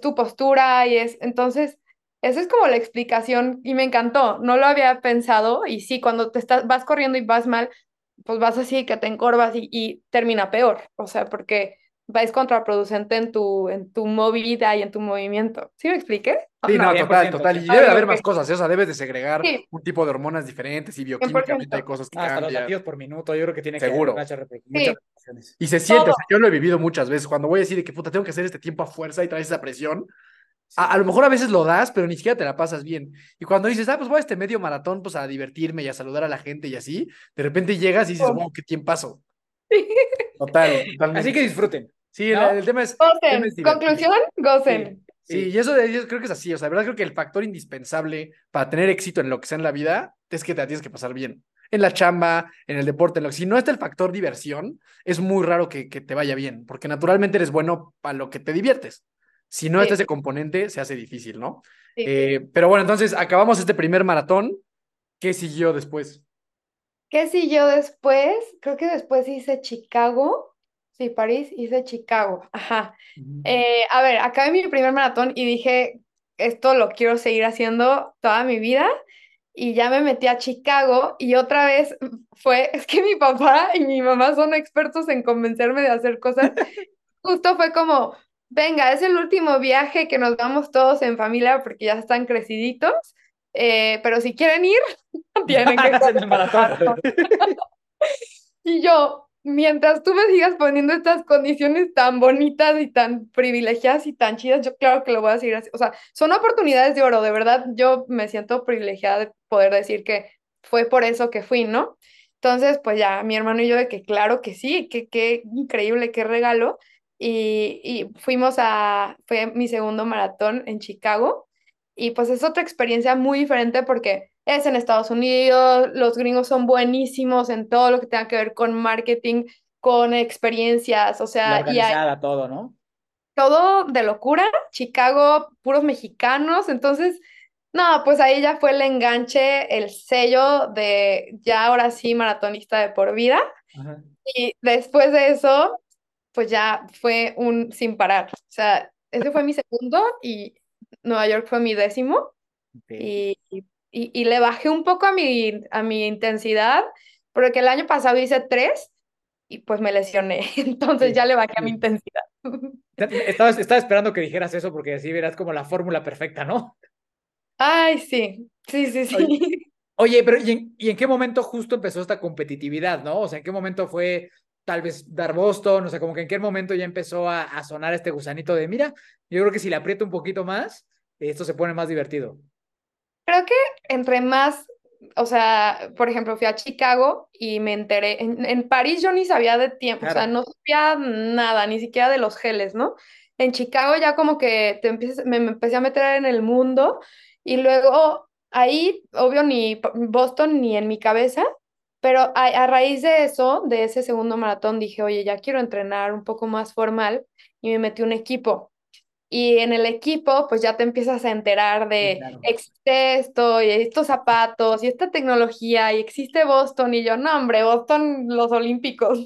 tu postura y entonces, esa es como la explicación y me encantó, no lo había pensado y sí, cuando vas corriendo y vas mal, pues vas así que te encorvas y termina peor, o sea, porque es contraproducente en tu movida y en tu movimiento. ¿Sí me expliqué? Sí, no, total, y debe haber más cosas, o sea, debes de segregar un tipo de hormonas diferentes y bioquímicamente hay cosas que cambian. Hasta los latidos por minuto, yo creo que tiene que haber muchas repercusiones. Y se siente, o sea, yo lo he vivido muchas veces, cuando voy a decir que puta, tengo que hacer este tiempo a fuerza y traes esa presión, Sí. A lo mejor a veces lo das, pero ni siquiera te la pasas bien. Y cuando dices, pues voy a este medio maratón pues a divertirme y a saludar a la gente y así, de repente llegas y dices, wow, qué tiempo pasó. Totalmente. Así que disfruten. Sí, ¿no? el tema es... Gocen. El tema es conclusión, gocen. Sí, sí. Sí, y eso yo creo que es así. O sea, la verdad creo que el factor indispensable para tener éxito en lo que sea en la vida es que te la tienes que pasar bien. En la chamba, en el deporte, en lo que... Si no está el factor diversión, es muy raro que te vaya bien, porque naturalmente eres bueno para lo que te diviertes. Si no está ese componente, se hace difícil, ¿no? Sí. Pero bueno, entonces, acabamos este primer maratón. ¿Qué siguió después? ¿Qué siguió después? Creo que después hice Chicago. Sí, París, hice Chicago. Ajá. Uh-huh. A ver, acabé mi primer maratón y dije, esto lo quiero seguir haciendo toda mi vida. Y ya me metí a Chicago y otra vez fue... Es que mi papá y mi mamá son expertos en convencerme de hacer cosas. Justo fue como... Venga, es el último viaje que nos vamos todos en familia porque ya están creciditos, pero si quieren ir, tienen que maratón. Y yo, mientras tú me sigas poniendo estas condiciones tan bonitas y tan privilegiadas y tan chidas, yo claro que lo voy a seguir así. O sea, son oportunidades de oro, de verdad, yo me siento privilegiada de poder decir que fue por eso que fui, ¿no? Entonces, pues ya, mi hermano y yo de que claro que sí, que qué increíble, qué regalo. Y fue mi segundo maratón en Chicago, y pues es otra experiencia muy diferente porque es en Estados Unidos, los gringos son buenísimos en todo lo que tenga que ver con marketing, con experiencias, o sea... organizada, todo, ¿no? Todo de locura, Chicago, puros mexicanos, entonces, no, pues ahí ya fue el enganche, el sello de ya ahora sí maratonista de por vida. Ajá. Y después de eso... pues ya fue un sin parar. O sea, ese fue mi segundo y Nueva York fue mi décimo. Okay. Y le bajé un poco a mi intensidad, porque el año pasado hice 3 y pues me lesioné. Entonces ya le bajé a mi intensidad. Estaba esperando que dijeras eso porque así verás como la fórmula perfecta, ¿no? Ay, sí. Sí, sí, sí. Oye, pero ¿y en qué momento justo empezó esta competitividad, no? O sea, ¿en qué momento fue... tal vez dar Boston, o sea, como que en qué momento ya empezó a sonar este gusanito de, mira, yo creo que si le aprieto un poquito más, esto se pone más divertido? Creo que entre más, o sea, por ejemplo, fui a Chicago y me enteré, en París yo ni sabía de tiempo, claro. O sea, no sabía nada, ni siquiera de los geles, ¿no? En Chicago ya como que me empecé a meter en el mundo, y luego ahí, obvio, ni Boston ni en mi cabeza. Pero a raíz de eso, de ese segundo maratón, dije, oye, ya quiero entrenar un poco más formal, y me metí un equipo. Y en el equipo, pues ya te empiezas a enterar de, claro, existe esto, y estos zapatos, y esta tecnología, y existe Boston, y yo, no, hombre, Boston, los olímpicos.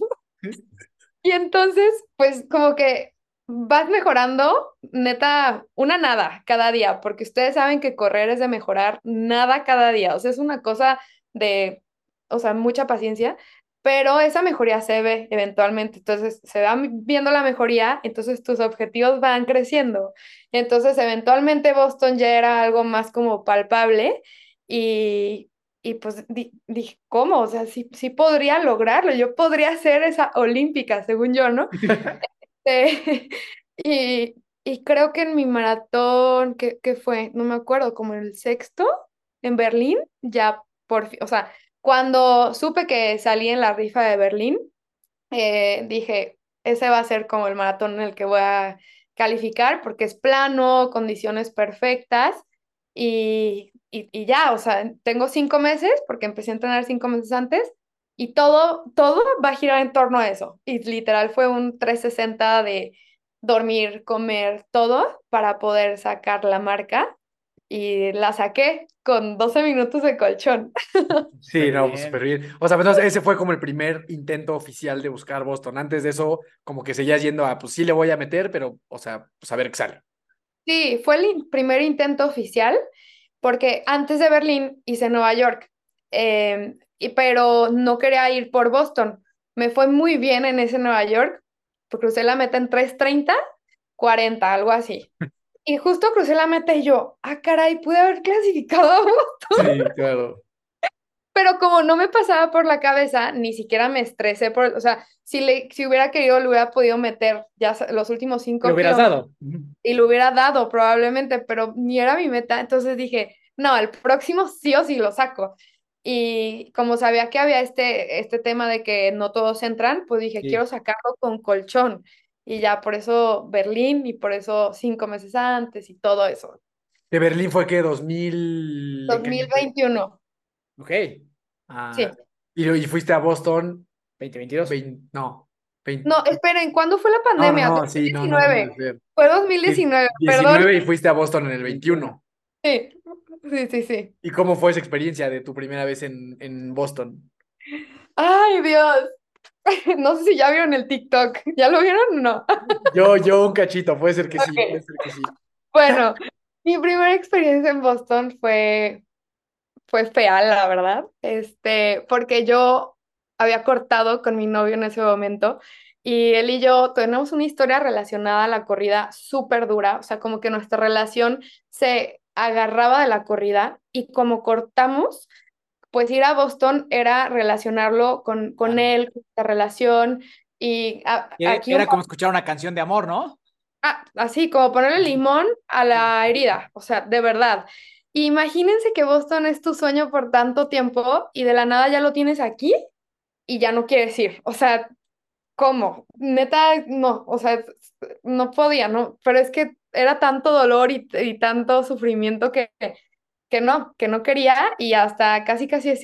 Y entonces, pues como que vas mejorando, neta, una nada cada día, porque ustedes saben que correr es de mejorar nada cada día. O sea, es una cosa de... o sea, mucha paciencia, pero esa mejoría se ve eventualmente, entonces se va viendo la mejoría, entonces tus objetivos van creciendo, entonces eventualmente Boston ya era algo más como palpable, y pues dije, ¿cómo? O sea, sí podría lograrlo, yo podría ser esa olímpica, según yo, ¿no? Y creo que en mi maratón, ¿qué fue? No me acuerdo, como el sexto, en Berlín, ya por fin, o sea, cuando supe que salí en la rifa de Berlín, dije, ese va a ser como el maratón en el que voy a calificar, porque es plano, condiciones perfectas, y ya, o sea, tengo 5 meses, porque empecé a entrenar 5 meses antes, y todo va a girar en torno a eso. Y literal fue un 360 de dormir, comer, todo, para poder sacar la marca. Y la saqué con 12 minutos de colchón. Sí, no, pues súper bien. O sea, entonces ese fue como el primer intento oficial de buscar Boston. Antes de eso, como que seguías yendo a, pues sí le voy a meter, pero, o sea, pues a ver qué sale. Sí, fue el primer intento oficial, porque antes de Berlín hice Nueva York, pero no quería ir por Boston. Me fue muy bien en ese Nueva York, porque crucé la meta en 3:30, 40, algo así. Y justo crucé la meta y yo, caray, pude haber clasificado a Boston. Sí, claro. Pero como no me pasaba por la cabeza, ni siquiera me estresé por... O sea, si hubiera querido, lo hubiera podido meter ya los últimos 5 kilómetros. Lo hubieras dado. Y lo hubiera dado probablemente, pero ni era mi meta. Entonces dije, no, el próximo sí o sí lo saco. Y como sabía que había este tema de que no todos entran, pues dije, sí, quiero sacarlo con colchón. Y ya por eso Berlín, y por eso 5 meses antes y todo eso. ¿De Berlín fue qué? 2021. Ok. Ah, sí. ¿Y fuiste a Boston? 2022. No, esperen, ¿cuándo fue la pandemia? No, 2019. Sí, no. Fue 2019, perdón. Y fuiste a Boston en el 21. Sí. ¿Y cómo fue esa experiencia de tu primera vez en Boston? ¡Ay, Dios! No sé si ya vieron el TikTok. ¿Ya lo vieron o no? Yo un cachito, puede ser que okay. Sí, puede ser que sí. Bueno, mi primera experiencia en Boston fue fea, la verdad, porque yo había cortado con mi novio en ese momento y él y yo tenemos una historia relacionada a la corrida súper dura, o sea, como que nuestra relación se agarraba de la corrida y como cortamos, pues ir a Boston era relacionarlo con él, con esta relación y... Era como escuchar una canción de amor, ¿no? Así, como ponerle limón a la herida, o sea, de verdad. Imagínense que Boston es tu sueño por tanto tiempo y de la nada ya lo tienes aquí y ya no quieres ir. O sea, ¿cómo? Neta, no, o sea, no podía, ¿no? Pero es que era tanto dolor y tanto sufrimiento que no quería, y hasta casi es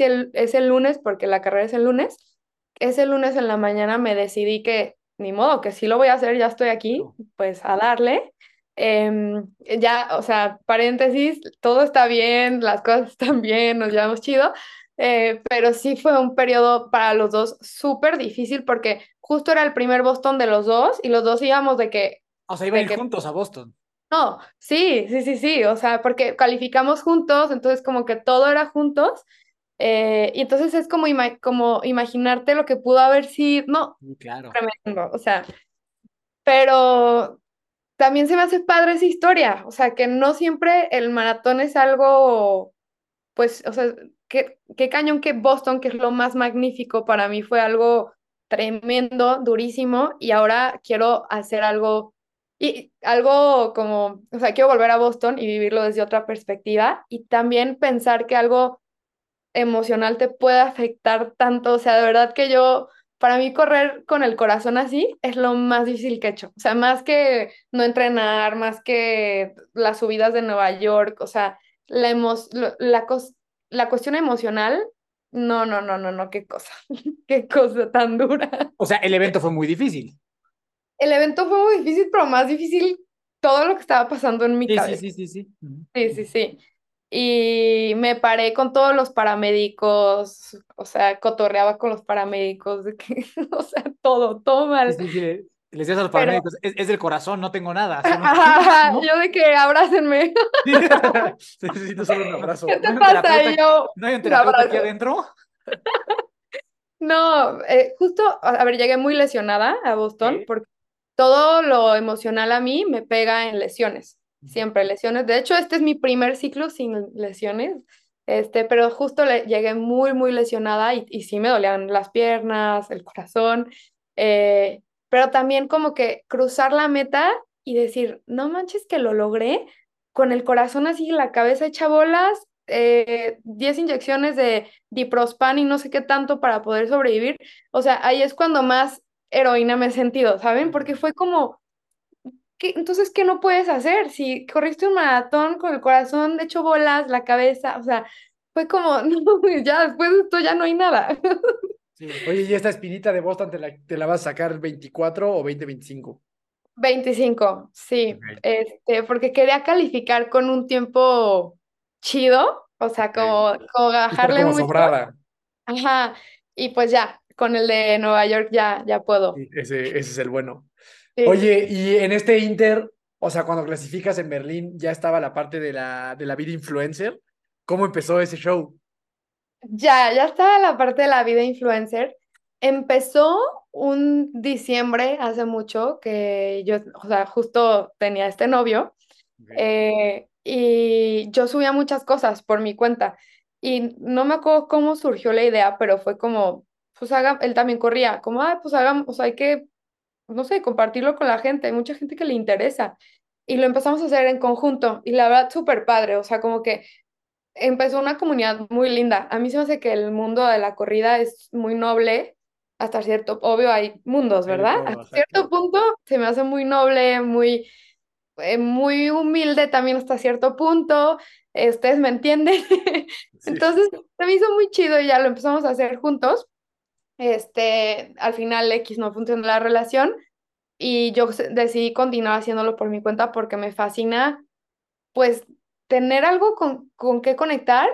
el lunes, porque la carrera es el lunes. Ese lunes en la mañana me decidí que, ni modo, que sí lo voy a hacer, ya estoy aquí, pues a darle. Ya, o sea, paréntesis, todo está bien, las cosas están bien, nos llevamos chido, pero sí fue un periodo para los dos súper difícil, porque justo era el primer Boston de los dos, y los dos íbamos de que... O sea, iban juntos a Boston. No, sí, o sea, porque calificamos juntos, entonces como que todo era juntos, y entonces es como imaginarte lo que pudo haber sido, no, claro. Tremendo, o sea, pero... También se me hace padre esa historia, o sea, que no siempre el maratón es algo, pues, o sea, qué cañón que Boston, que es lo más magnífico para mí, fue algo tremendo, durísimo, y ahora quiero hacer algo, y algo como, o sea, quiero volver a Boston y vivirlo desde otra perspectiva, y también pensar que algo emocional te puede afectar tanto, o sea, de verdad que yo... Para mí correr con el corazón así es lo más difícil que he hecho. O sea, más que no entrenar, más que las subidas de Nueva York, o sea, la cuestión emocional, no, qué cosa tan dura. O sea, el evento fue muy difícil. El evento fue muy difícil, pero más difícil todo lo que estaba pasando en mi cabeza. Sí. Y me paré con todos los paramédicos, o sea, cotorreaba con los paramédicos, de que, o sea, todo mal. Sí, les decías a los paramédicos, pero... es del corazón, no tengo nada. Ajá, ¿no? Yo de que abrácenme. Sí, necesito solo un abrazo. ¿Qué te pasa? ¿No hay un terapeuta aquí adentro? No, justo, a ver, llegué muy lesionada a Boston, ¿sí? Porque todo lo emocional a mí me pega en lesiones. Siempre lesiones. De hecho, este es mi primer ciclo sin lesiones, pero justo llegué muy, muy lesionada y sí me dolían las piernas, el corazón, pero también como que cruzar la meta y decir, no manches que lo logré, con el corazón así, la cabeza hecha bolas, 10 inyecciones de diprospan y no sé qué tanto para poder sobrevivir. O sea, ahí es cuando más heroína me he sentido, ¿saben? Porque fue como... Entonces, ¿qué no puedes hacer? Si corriste un maratón con el corazón hecho bolas, la cabeza, o sea, fue como, no, ya después de esto ya no hay nada. Sí. Oye, ¿y esta espinita de Boston te la vas a sacar 24 o 20-25? 25, sí. Okay. Porque quería calificar con un tiempo chido, o sea, como bajarle mucho. Sobrada. Ajá, y pues ya, con el de Nueva York ya puedo. Sí, ese es el bueno. Sí. Oye, y en este Inter, o sea, cuando clasificas en Berlín, ya estaba la parte de la vida influencer. ¿Cómo empezó ese show? Ya estaba la parte de la vida influencer. Empezó un diciembre hace mucho que yo, o sea, justo tenía este novio, okay. Y yo subía muchas cosas por mi cuenta. Y no me acuerdo cómo surgió la idea, pero fue como, pues haga, él también corría, como, pues hagamos, o sea, hay que, no sé, compartirlo con la gente, hay mucha gente que le interesa. Y lo empezamos a hacer en conjunto, y la verdad, súper padre, o sea, como que empezó una comunidad muy linda. A mí se me hace que el mundo de la corrida es muy noble, hasta cierto, obvio hay mundos, ¿verdad? Todo, hasta cierto punto se me hace muy noble, muy... muy humilde también hasta cierto punto, ustedes me entienden. Entonces se me hizo muy chido y ya lo empezamos a hacer juntos. Al final X no funcionó la relación y yo decidí continuar haciéndolo por mi cuenta porque me fascina pues tener algo con qué conectar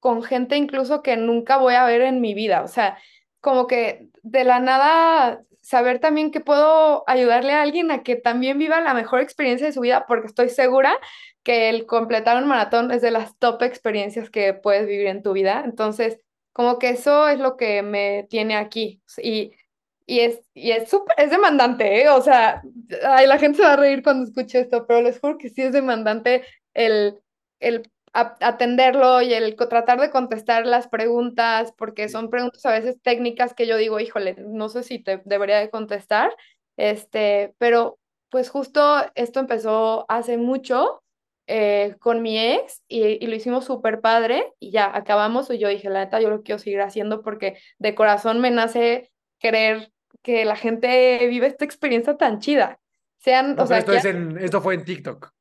con gente incluso que nunca voy a ver en mi vida, o sea, como que de la nada saber también que puedo ayudarle a alguien a que también viva la mejor experiencia de su vida, porque estoy segura que el completar un maratón es de las top experiencias que puedes vivir en tu vida. Entonces, como que eso es lo que me tiene aquí. Y es súper, es demandante, ¿eh? O sea, ay, la gente se va a reír cuando escuche esto, pero les juro que sí es demandante el atenderlo y el tratar de contestar las preguntas, porque son preguntas a veces técnicas que yo digo, híjole, no sé si te debería de contestar, pero pues justo esto empezó hace mucho con mi ex y lo hicimos súper padre y ya, acabamos y yo dije, la neta, yo lo quiero seguir haciendo porque de corazón me nace querer que la gente vive esta experiencia tan chida. Sean, no, o sea, esto fue en TikTok.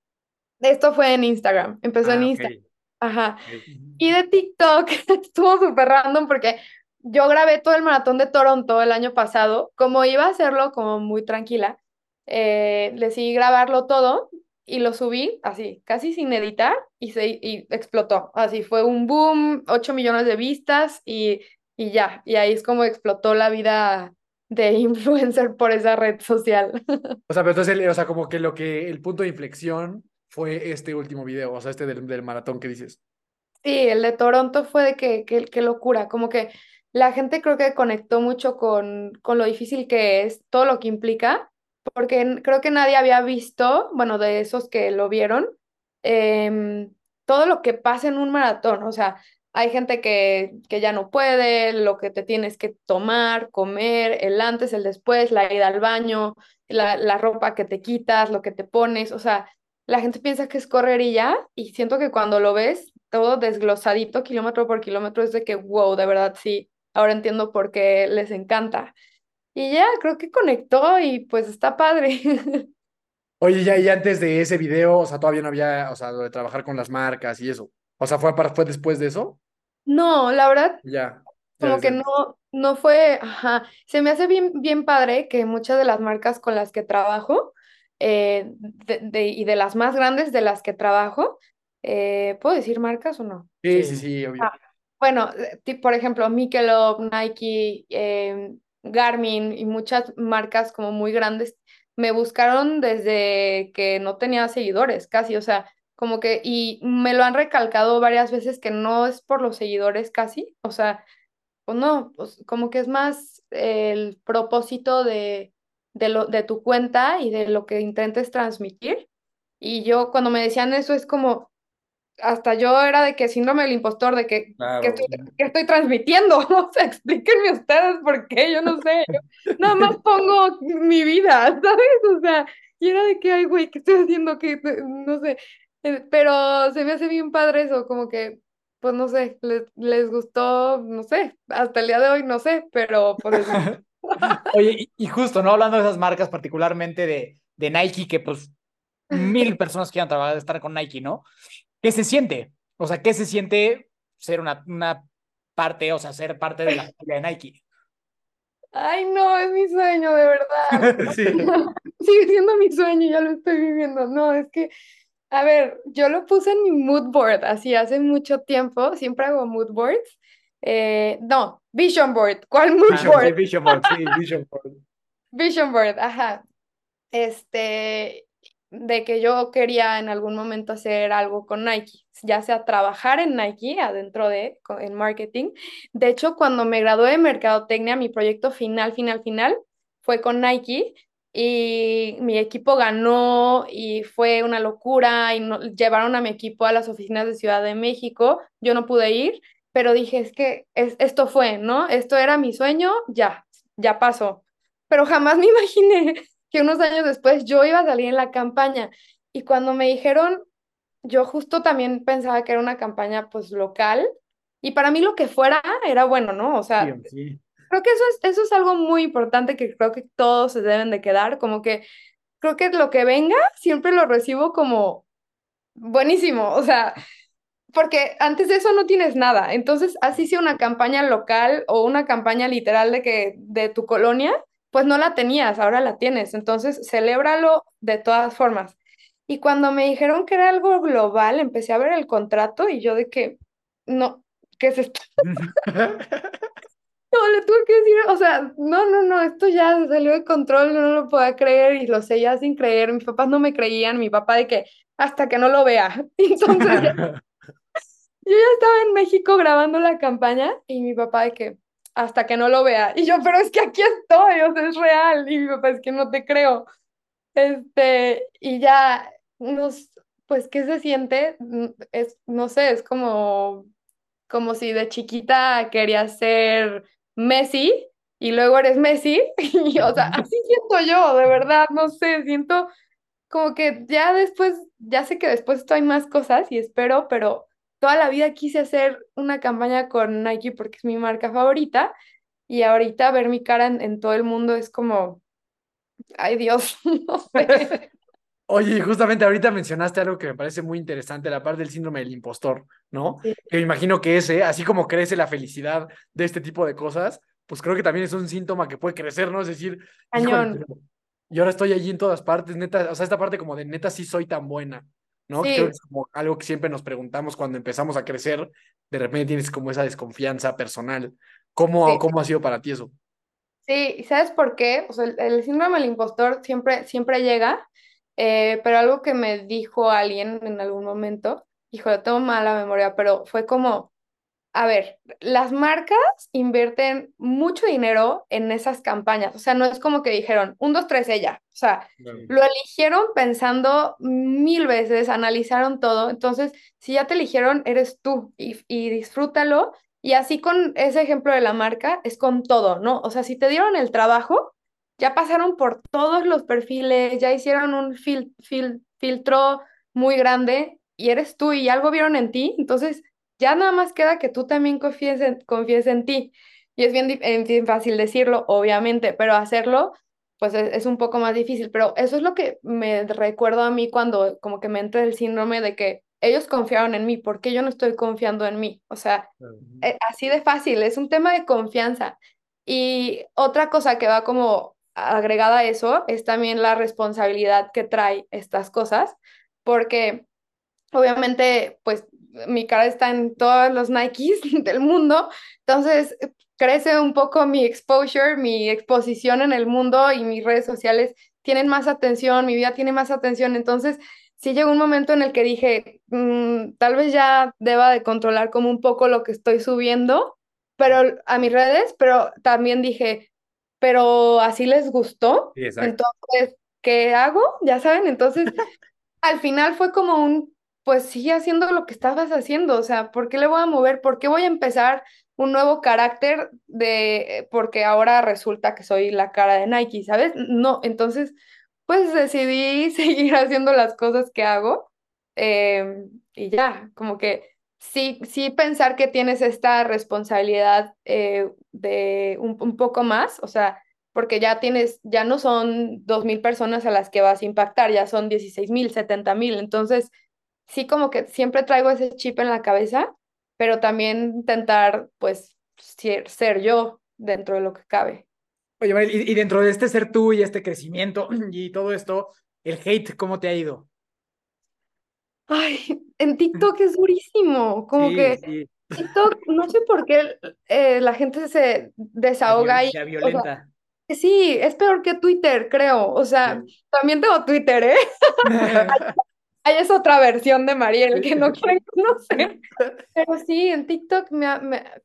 Esto fue en Instagram, empezó en Instagram. Okay. Ajá. Okay. Y de TikTok estuvo súper random porque yo grabé todo el maratón de Toronto el año pasado, como iba a hacerlo como muy tranquila, decidí grabarlo todo y lo subí así, casi sin editar y explotó. Así fue un boom, 8 millones de vistas y ya. Y ahí es como explotó la vida de influencer por esa red social. O sea, pero entonces, o sea, como que el punto de inflexión fue este último video, o sea, del maratón que dices. Sí, el de Toronto fue de que locura, como que la gente creo que conectó mucho con lo difícil que es, todo lo que implica, porque creo que nadie había visto, bueno, de esos que lo vieron, todo lo que pasa en un maratón, o sea, hay gente que ya no puede, lo que te tienes que tomar, comer, el antes, el después, la ida al baño, la ropa que te quitas, lo que te pones, o sea, la gente piensa que es correr y ya, y siento que cuando lo ves todo desglosadito, kilómetro por kilómetro, es de que, wow, de verdad sí, ahora entiendo por qué les encanta. Y ya, creo que conectó y pues está padre. Oye, ya, y antes de ese video, o sea, todavía no había, o sea, lo de trabajar con las marcas y eso. O sea, ¿fue después de eso? No, la verdad, ya como que no fue, ajá. Se me hace bien, bien padre que muchas de las marcas con las que trabajo, y de las más grandes de las que trabajo, ¿puedo decir marcas o no? Sí, obvio. Bueno, por ejemplo, Michelob, Nike, Garmin y muchas marcas como muy grandes me buscaron desde que no tenía seguidores casi, o sea, como que, y me lo han recalcado varias veces que no es por los seguidores casi, o sea, pues no, pues como que es más el propósito de tu cuenta y de lo que intentes transmitir. Y yo cuando me decían eso es como, hasta yo era de que síndrome del impostor, de que, claro, que estoy transmitiendo, o sea, explíquenme ustedes por qué, yo no sé, yo nada más pongo mi vida, ¿sabes? O sea, y era de que, ay, güey, ¿qué estoy haciendo? Que no sé, pero se me hace bien padre eso, como que, pues no sé, les gustó, no sé, hasta el día de hoy no sé, pero pues... Oye, y justo, ¿no? Hablando de esas marcas, particularmente de Nike, que pues 1000 personas quieran trabajar, estar con Nike, ¿no? ¿Qué se siente? O sea, ¿qué se siente ser una parte, o sea, ser parte de la familia de Nike? Ay, no, es mi sueño, de verdad. Sí. Sigue siendo mi sueño, ya lo estoy viviendo. No, es que, a ver, yo lo puse en mi mood board, así hace mucho tiempo, siempre hago mood boards. No, vision board. ¿Cuál mood board? Sí, vision board, sí, vision board. Vision board, ajá. De que yo quería en algún momento hacer algo con Nike, ya sea trabajar en Nike, adentro en marketing. De hecho, cuando me gradué de mercadotecnia, mi proyecto final fue con Nike y mi equipo ganó y fue una locura y llevaron a mi equipo a las oficinas de Ciudad de México. Yo no pude ir. pero dije, es que esto fue, ¿no? Esto era mi sueño, ya pasó. Pero jamás me imaginé que unos años después yo iba a salir en la campaña. Y cuando me dijeron, yo justo también pensaba que era una campaña, pues, local, y para mí lo que fuera era bueno, ¿no? O sea, sí. Creo que eso es algo muy importante que creo que todos se deben de quedar, como que creo que lo que venga siempre lo recibo como buenísimo, o sea, porque antes de eso no tienes nada. Entonces, así sea una campaña local o una campaña literal de tu colonia, pues no la tenías, ahora la tienes. Entonces, celébralo de todas formas. Y cuando me dijeron que era algo global, empecé a ver el contrato y yo de que, no, ¿qué es esto? No, le tuve que decir, o sea, no, esto ya se salió de control, no lo podía creer y lo sé ya sin creer. Mis papás no me creían, mi papá de que, hasta que no lo vea. Entonces, yo ya estaba en México grabando la campaña y mi papá de que, hasta que no lo vea. Y yo, pero es que aquí estoy, o sea, es real. Y mi papá, es que no te creo. Y ya, pues, ¿qué se siente? No sé, es como si de chiquita querías ser Messi y luego eres Messi. Y, o sea, así siento yo, de verdad, no sé, siento como que ya después, ya sé que después esto hay más cosas y espero, pero toda la vida quise hacer una campaña con Nike porque es mi marca favorita y ahorita ver mi cara en todo el mundo es como, ay Dios, no sé. Oye, justamente ahorita mencionaste algo que me parece muy interesante, la parte del síndrome del impostor, ¿no? Sí. Que me imagino que así como crece la felicidad de este tipo de cosas, pues creo que también es un síntoma que puede crecer, ¿no? Es decir, cañón. Y ahora estoy allí en todas partes, neta, o sea, esta parte como de neta sí soy tan buena, ¿no? Sí. Creo que es como algo que siempre nos preguntamos cuando empezamos a crecer, de repente tienes como esa desconfianza personal. ¿Cómo ha sido para ti eso? Sí, ¿sabes por qué? O sea, el síndrome del impostor siempre llega, pero algo que me dijo alguien en algún momento, híjole, tengo mala memoria, pero fue como, a ver, las marcas invierten mucho dinero en esas campañas, o sea, no es como que dijeron, 1, 2, 3, ella, o sea, lo eligieron pensando 1000 veces, analizaron todo, entonces, si ya te eligieron, eres tú, y disfrútalo, y así con ese ejemplo de la marca, es con todo, ¿no? O sea, si te dieron el trabajo, ya pasaron por todos los perfiles, ya hicieron un filtro muy grande, y eres tú, y algo vieron en ti, entonces, ya nada más queda que tú también confíes en ti. Y es bien fácil decirlo, obviamente, pero hacerlo, pues es un poco más difícil. Pero eso es lo que me recuerdo a mí cuando como que me entra el síndrome de que ellos confiaron en mí, ¿por qué yo no estoy confiando en mí? O sea, así de fácil, es un tema de confianza. Y otra cosa que va como agregada a eso es también la responsabilidad que trae estas cosas, porque obviamente, pues, mi cara está en todos los Nikes del mundo, entonces crece un poco mi exposure, mi exposición en el mundo y mis redes sociales tienen más atención, mi vida tiene más atención, entonces sí llegó un momento en el que dije, tal vez ya deba de controlar como un poco lo que estoy subiendo pero a mis redes, pero también dije, pero así les gustó, sí, entonces, ¿qué hago? Ya saben, entonces al final fue como pues sigue haciendo lo que estabas haciendo, o sea, ¿por qué le voy a mover? ¿Por qué voy a empezar un nuevo carácter porque ahora resulta que soy la cara de Nike, ¿sabes? No, entonces, pues decidí seguir haciendo las cosas que hago y ya, como que sí pensar que tienes esta responsabilidad de un poco más, o sea, porque ya no son 2,000 personas a las que vas a impactar, ya son 16,000, 70,000, entonces sí, como que siempre traigo ese chip en la cabeza, pero también intentar, pues, ser yo dentro de lo que cabe. Oye, Mariel, y dentro de este ser tú y este crecimiento y todo esto, el hate, ¿cómo te ha ido? Ay, en TikTok es durísimo, como TikTok, no sé por qué la gente se desahoga y... La violenta. O sea, sí, es peor que Twitter, creo, o sea, también tengo Twitter, Ahí es otra versión de Mariel que no quieren conocer. Pero sí, en TikTok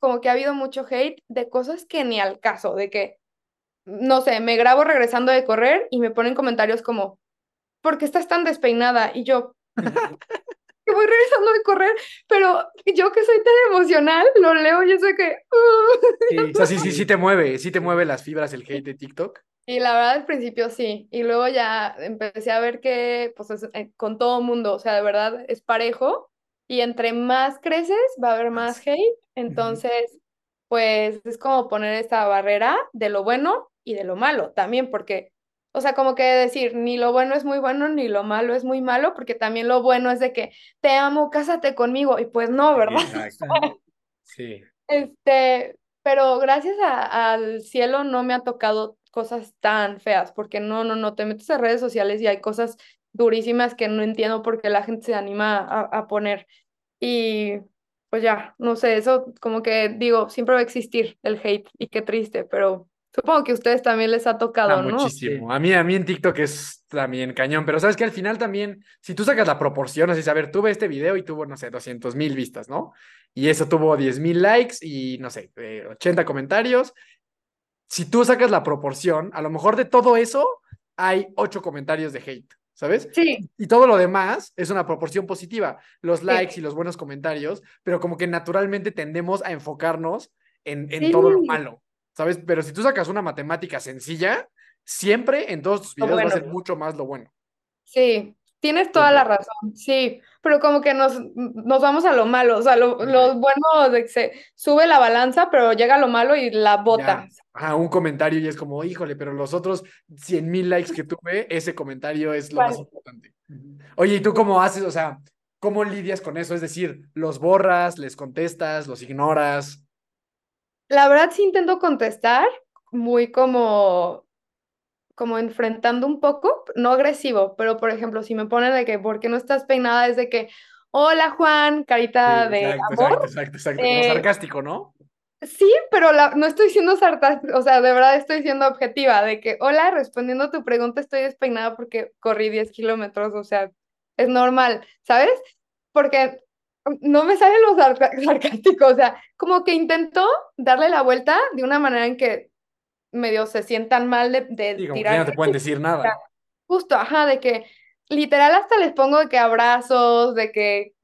como que ha habido mucho hate de cosas que ni al caso, de que, no sé, me grabo regresando de correr y me ponen comentarios como, ¿por qué estás tan despeinada? Y yo, que voy regresando de correr, pero yo que soy tan emocional, lo leo y yo sé que... Sí, o sea, sí te mueve las fibras el hate de TikTok. Y la verdad al principio sí, y luego ya empecé a ver que pues es, con todo mundo, o sea, de verdad es parejo, y entre más creces va a haber más hate, entonces pues es como poner esta barrera de lo bueno y de lo malo también, porque, o sea, como que decir, ni lo bueno es muy bueno, ni lo malo es muy malo, porque también lo bueno es de que te amo, cásate conmigo, y pues no, ¿verdad? Exacto. Sí. Pero gracias al cielo no me ha tocado cosas tan feas, porque no, te metes a redes sociales y hay cosas durísimas que no entiendo por qué la gente se anima a poner, y pues ya, no sé, eso como que digo, siempre va a existir el hate, y qué triste, pero supongo que a ustedes también les ha tocado, ¿no? Muchísimo, sí. a mí en TikTok es también cañón, pero sabes que al final también, si tú sacas la proporción, así, a ver, tuve este video y tuvo, no sé, 200,000 vistas, ¿no? Y eso tuvo 10,000 likes y, no sé, 80 comentarios. Si tú sacas la proporción, a lo mejor de todo eso hay 8 comentarios de hate, ¿sabes? Sí. Y todo lo demás es una proporción positiva, los likes y los buenos comentarios, pero como que naturalmente tendemos a enfocarnos en todo lo malo, ¿sabes? Pero si tú sacas una matemática sencilla, siempre en todos tus videos va a ser mucho más lo bueno. Sí, tienes toda la razón, sí, pero como que nos vamos a lo malo, o sea, lo bueno de que se sube la balanza, pero llega lo malo y la bota. Ah, un comentario y es como, híjole, pero los otros 100,000 likes que tuve, ese comentario es lo más importante. Oye, ¿y tú cómo haces? O sea, ¿cómo lidias con eso? Es decir, ¿los borras, les contestas, los ignoras? La verdad sí intento contestar, muy como enfrentando un poco, no agresivo, pero por ejemplo, si me ponen de que, ¿por qué no estás peinada? Es de que, hola Juan, carita sí, de amor. Exacto, como sarcástico, ¿no? Sí, pero no estoy siendo sarcástica, o sea, de verdad estoy siendo objetiva, de que, hola, respondiendo a tu pregunta, estoy despeinada porque corrí 10 kilómetros, o sea, es normal, ¿sabes? Porque... no me sale lo sarcástico, o sea, como que intento darle la vuelta de una manera en que medio se sientan mal de tirar. Como que no te pueden decir nada. Justo, ajá, de que literal hasta les pongo de que abrazos, de que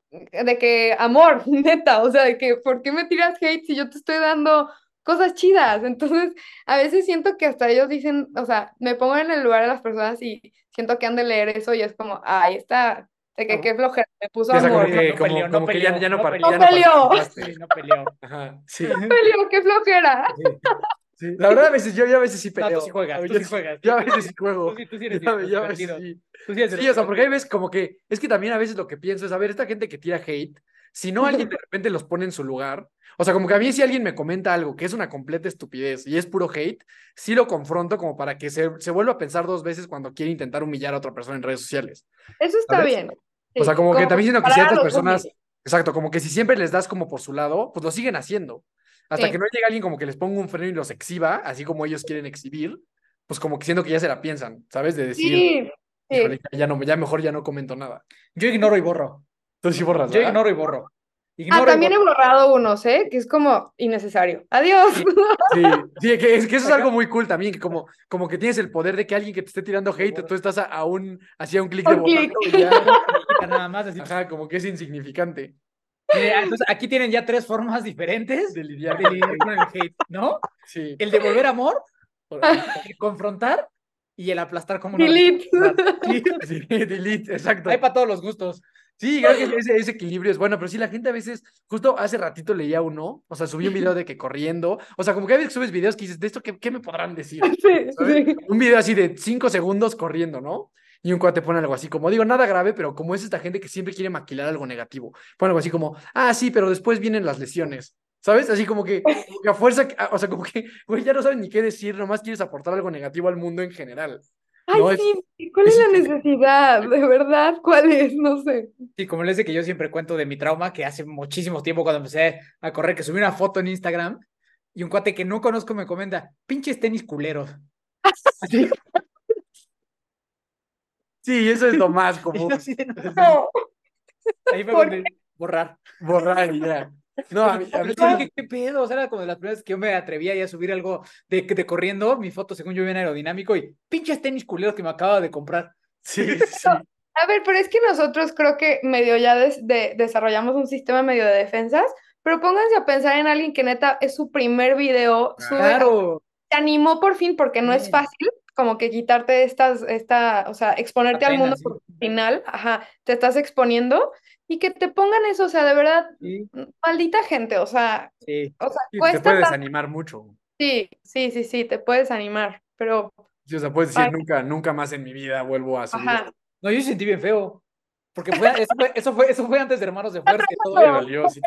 amor, neta, o sea, de que ¿por qué me tiras hate si yo te estoy dando cosas chidas? Entonces, a veces siento que hasta ellos dicen, o sea, me pongo en el lugar de las personas y siento que han de leer eso y es como, ahí está... de que qué flojera, me puso amor. No peleó. Ajá, sí. No peleó, qué flojera. Sí. La verdad, a veces yo a veces sí peleo. No, tú sí juegas. Yo a veces sí juego. Tú sí eres. Sí, o sea, porque hay veces como que, es que también a veces lo que pienso es, a ver, esta gente que tira hate, si no alguien de repente los pone en su lugar, o sea, como que a mí si alguien me comenta algo que es una completa estupidez y es puro hate, sí lo confronto como para que se vuelva a pensar 2 veces cuando quiere intentar humillar a otra persona en redes sociales. Eso está bien. Sí, o sea, como que también siendo que ciertas personas... Exacto, como que si siempre les das como por su lado, pues lo siguen haciendo. Hasta que no llegue alguien como que les ponga un freno y los exhiba, así como ellos quieren exhibir, pues como que siento que ya se la piensan, ¿sabes? De decir, híjole, ya mejor no comento nada. Yo ignoro y borro. Tú sí borras, ¿verdad? Yo ignoro y borro. También he borrado unos, ¿eh? Que es como innecesario. ¡Adiós! Sí, que eso es algo muy cool también, que como que tienes el poder de que alguien que te esté tirando hate, tú estás hacia un clic de botón. Y ya, nada más, así. Ajá, como que es insignificante. Entonces, aquí tienen ya 3 formas diferentes de lidiar con el hate, ¿no? Sí. El de volver amor, el confrontar y el aplastar como una... Delete. Delete, exacto. Hay para todos los gustos. Sí, creo que ese equilibrio es bueno, pero sí, la gente a veces, justo hace ratito leía uno, o sea, subí un video de que corriendo, o sea, como que a veces subes videos que dices, ¿de esto qué me podrán decir? Sí. Un video así de 5 segundos corriendo, ¿no? Y un cuate pone algo así como, digo, nada grave, pero como es esta gente que siempre quiere maquilar algo negativo, pone algo así como, sí, pero después vienen las lesiones, ¿sabes? Así como que a fuerza, o sea, como que, güey, ya no sabes ni qué decir, nomás quieres aportar algo negativo al mundo en general. Ay, no, sí, ¿cuál es la necesidad? De verdad, ¿cuál es? No sé. Sí, como les dije que yo siempre cuento de mi trauma, que hace muchísimo tiempo cuando empecé a correr, que subí una foto en Instagram, y un cuate que no conozco me comenta, pinches tenis culeros. ¿Así? Sí, eso es lo más común. No. Ahí fue donde borrar y ya. No, a mí dije, ¿qué pedo? O sea, era como de las primeras que yo me atrevía ya a subir algo de corriendo, mi foto según yo bien aerodinámico y pinches tenis culeros que me acababa de comprar. Sí, sí. A ver, pero es que nosotros creo que medio ya desarrollamos un sistema medio de defensas, pero pónganse a pensar en alguien que neta es su primer video, claro, se animó por fin, porque no es fácil como que quitarte o sea, exponerte apenas al mundo, porque al final, te estás exponiendo, y que te pongan eso, o sea, de verdad, maldita gente, o sea, cuesta. Te puedes desanimar mucho. Sí, te puedes animar, pero... Sí, o sea, puedes decir, nunca más en mi vida vuelvo a subir. Ajá. No, yo sentí bien feo, porque eso fue antes de Hermanos de Fuerza y todo. Sí.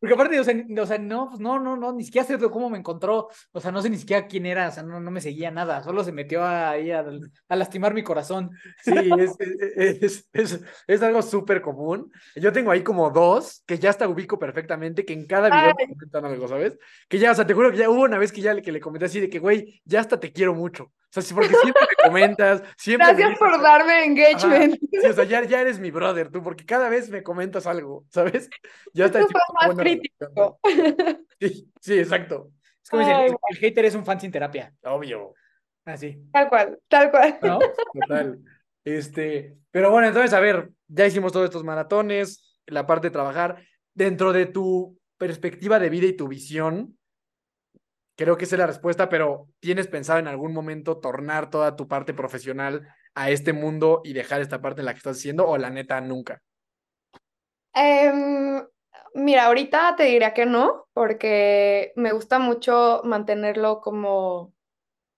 Porque aparte, o sea, no, ni siquiera sé cómo me encontró, o sea, no sé ni siquiera quién era, o sea, no me seguía nada, solo se metió ahí a lastimar mi corazón. Sí, es algo súper común. Yo tengo ahí como dos, que ya hasta ubico perfectamente, que en cada video me comentan algo, ¿sabes? Que ya, o sea, te juro que ya hubo una vez que le comenté así de que, güey, ya hasta te quiero mucho. O sea, porque siempre me comentas, siempre... Gracias por darme engagement. Sí, o sea, ya eres mi brother, tú, porque cada vez me comentas algo, ¿sabes? Ya está. Esto fue más crítico. Sí, exacto. Es como decir, el hater es un fan sin terapia. Obvio. Así. Tal cual. ¿No? Total. Pero bueno, entonces, a ver, ya hicimos todos estos maratones, la parte de trabajar. Dentro de tu perspectiva de vida y tu visión, creo que esa es la respuesta, pero ¿tienes pensado en algún momento tornar toda tu parte profesional a este mundo y dejar esta parte en la que estás haciendo, o la neta nunca? Mira, ahorita te diría que no, porque me gusta mucho mantenerlo como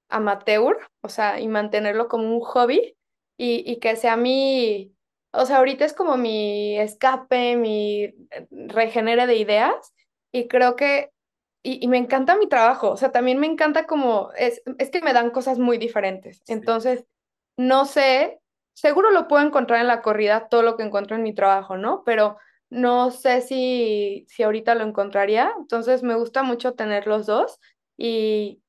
amateur, o sea, y mantenerlo como un hobby, y que sea mi... O sea, ahorita es como mi escape, mi regenere de ideas, y creo que... Y me encanta mi trabajo, o sea, también me encanta como, es que me dan cosas muy diferentes, entonces, no sé, seguro lo puedo encontrar en la corrida, todo lo que encuentro en mi trabajo, ¿no? Pero no sé si ahorita lo encontraría, entonces me gusta mucho tener los dos, y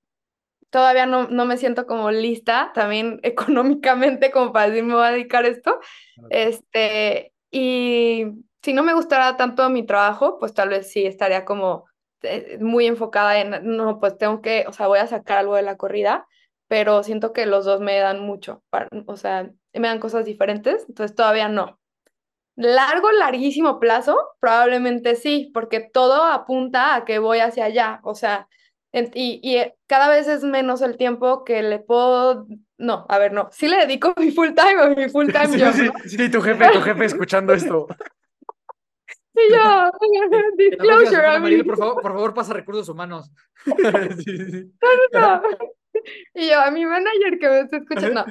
todavía no me siento como lista, también económicamente, como para decir, me voy a dedicar a esto, y si no me gustara tanto mi trabajo, pues tal vez sí estaría como muy enfocada en, no, pues tengo que, o sea, voy a sacar algo de la corrida, pero siento que los dos me dan mucho, o sea, me dan cosas diferentes, entonces todavía no. Larguísimo plazo, probablemente sí, porque todo apunta a que voy hacia allá, o sea, y cada vez es menos el tiempo que le puedo, sí le dedico mi full time. Sí, tu jefe escuchando esto. Y yo, disclosure, Mariel, por favor, pasa recursos humanos. No. Y yo, a mi manager que me está escuchando,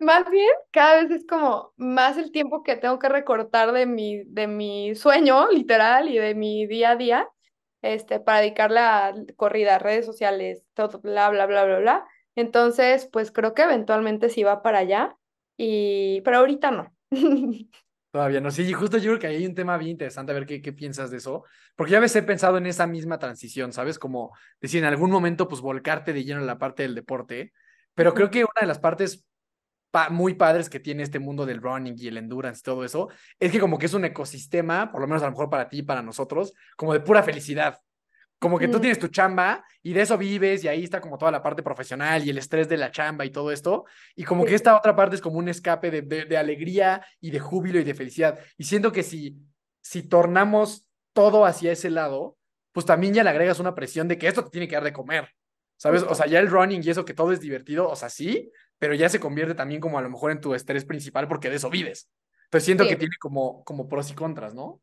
más bien, cada vez es como más el tiempo que tengo que recortar de mi sueño, literal, y de mi día a día, para dedicarle a corrida, redes sociales, todo, bla, bla, bla, bla, bla. Entonces, pues creo que eventualmente sí va para allá, pero ahorita no. Todavía no, sí, y justo yo creo que hay un tema bien interesante, a ver qué piensas de eso, porque ya a veces he pensado en esa misma transición, ¿sabes? Como decir, en algún momento, pues, volcarte de lleno en la parte del deporte, pero creo que una de las partes muy padres que tiene este mundo del running y el endurance y todo eso, es que como que es un ecosistema, por lo menos a lo mejor para ti y para nosotros, como de pura felicidad. Como que tú tienes tu chamba y de eso vives, y ahí está como toda la parte profesional y el estrés de la chamba y todo esto, y como que esta otra parte es como un escape de alegría y de júbilo y de felicidad, y siento que si tornamos todo hacia ese lado, pues también ya le agregas una presión de que esto te tiene que dar de comer, ¿sabes? O sea, ya el running y eso, que todo es divertido, o sea, sí, pero ya se convierte también como a lo mejor en tu estrés principal, porque de eso vives. Entonces siento que tiene como pros y contras, ¿no?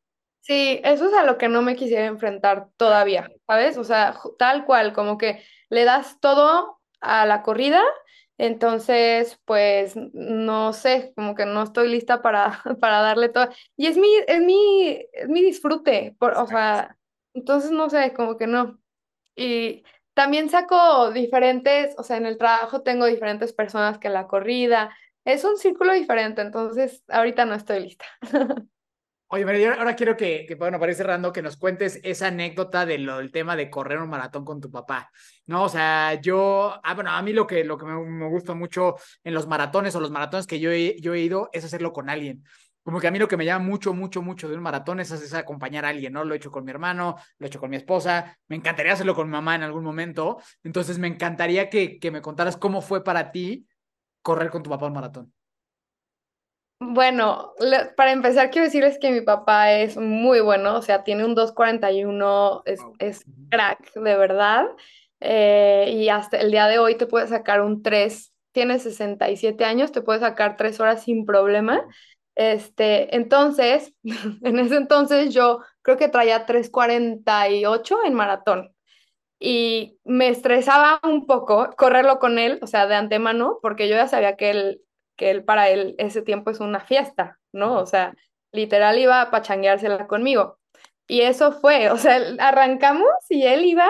Sí, eso es a lo que no me quisiera enfrentar todavía, ¿sabes? O sea, tal cual, como que le das todo a la corrida, entonces, pues, no sé, como que no estoy lista para darle todo. Y es mi disfrute, o sea, entonces, no sé, como que no. Y también saco diferentes, o sea, en el trabajo tengo diferentes personas que la corrida. Es un círculo diferente, entonces, ahorita no estoy lista. Oye, Mariel, ahora quiero para ir cerrando, que nos cuentes esa anécdota del tema de correr un maratón con tu papá, ¿no? O sea, a mí lo que me gusta mucho en los maratones, o los maratones que yo he ido, es hacerlo con alguien. Como que a mí lo que me llama mucho, mucho, mucho de un maratón es acompañar a alguien, ¿no? Lo he hecho con mi hermano, lo he hecho con mi esposa, me encantaría hacerlo con mi mamá en algún momento, entonces me encantaría que me contaras cómo fue para ti correr con tu papá un maratón. Bueno, para empezar quiero decirles que mi papá es muy bueno, o sea, tiene un 2.41, es crack, de verdad, y hasta el día de hoy te puede sacar un 3, tiene 67 años, te puede sacar 3 horas sin problema. Entonces, en ese entonces yo creo que traía 3.48 en maratón. Y me estresaba un poco correrlo con él, o sea, de antemano, porque yo ya sabía que él para él ese tiempo es una fiesta, ¿no? O sea, literal iba a pachangueársela conmigo. Y eso fue, o sea, arrancamos y él iba,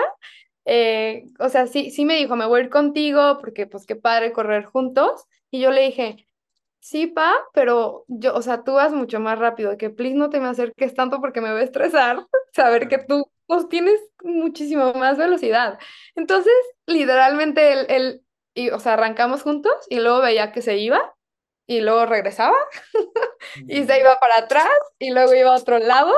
o sea, sí me dijo, me voy a ir contigo, porque pues qué padre correr juntos. Y yo le dije, sí, pa, pero yo, o sea, tú vas mucho más rápido, que please no te me acerques tanto porque me voy a estresar, saber que tú pues tienes muchísimo más velocidad. Entonces, literalmente, o sea, arrancamos juntos y luego veía que se iba y luego regresaba y se iba para atrás y luego iba a otro lado.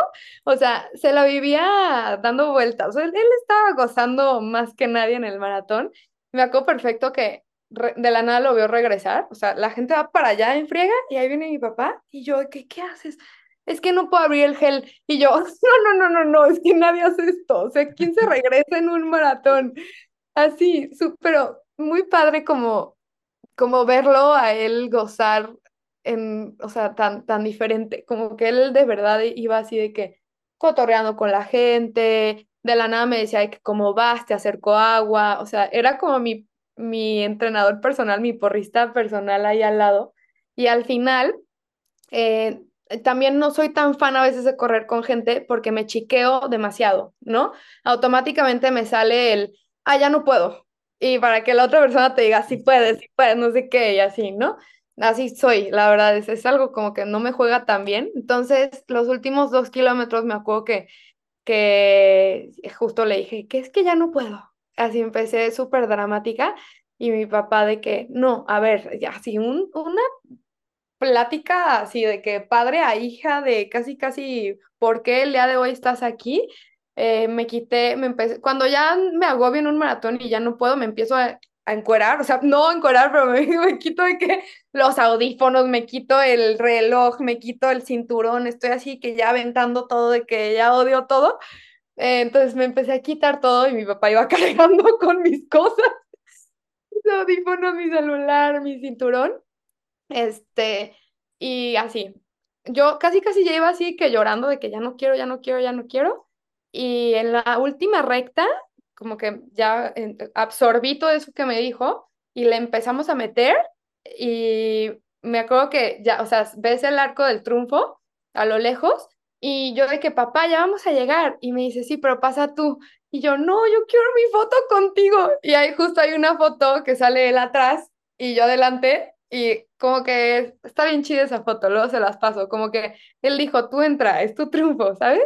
O sea, se la vivía dando vueltas. O sea, él estaba gozando más que nadie en el maratón. Me acuerdo perfecto que de la nada lo veo regresar. O sea, la gente va para allá en friega y ahí viene mi papá y yo, ¿qué haces? Es que no puedo abrir el gel. Y yo, no, es que nadie hace esto. O sea, ¿quién se regresa en un maratón? Así, pero muy padre como verlo a él gozar, o sea, tan diferente. Como que él de verdad iba así de que cotorreando con la gente. De la nada me decía, que ¿cómo vas? Te acerco agua. O sea, era como mi entrenador personal, mi porrista personal ahí al lado. Y al final... también no soy tan fan a veces de correr con gente porque me chiqueo demasiado, ¿no? Automáticamente me sale el, ya no puedo. Y para que la otra persona te diga, sí puedes, no sé qué, y así, ¿no? Así soy, la verdad, es algo como que no me juega tan bien. Entonces, los últimos 2 kilómetros me acuerdo que justo le dije, que es que ya no puedo. Así empecé súper dramática y mi papá de que, no, a ver, así una... plática así de que padre a hija de casi, ¿por qué el día de hoy estás aquí? Cuando ya me agobio en un maratón y ya no puedo, me empiezo a encuerar, o sea, no encuerar, pero me quito de que los audífonos, me quito el reloj, me quito el cinturón, estoy así que ya aventando todo, de que ya odio todo. Entonces me empecé a quitar todo y mi papá iba cargando con mis cosas, mis audífonos, mi celular, mi cinturón. Y así, yo casi ya iba así que llorando de que ya no quiero, y en la última recta, como que ya absorbí todo eso que me dijo, y le empezamos a meter, y me acuerdo que ya, o sea, ves el Arco del Triunfo a lo lejos, y yo de que papá, ya vamos a llegar, y me dice, sí, pero pasa tú, y yo, no, yo quiero mi foto contigo, y ahí justo hay una foto que sale él atrás, y yo adelante. Y como que está bien chida esa foto, luego se las paso, como que él dijo, tú entra, es tu triunfo, ¿sabes?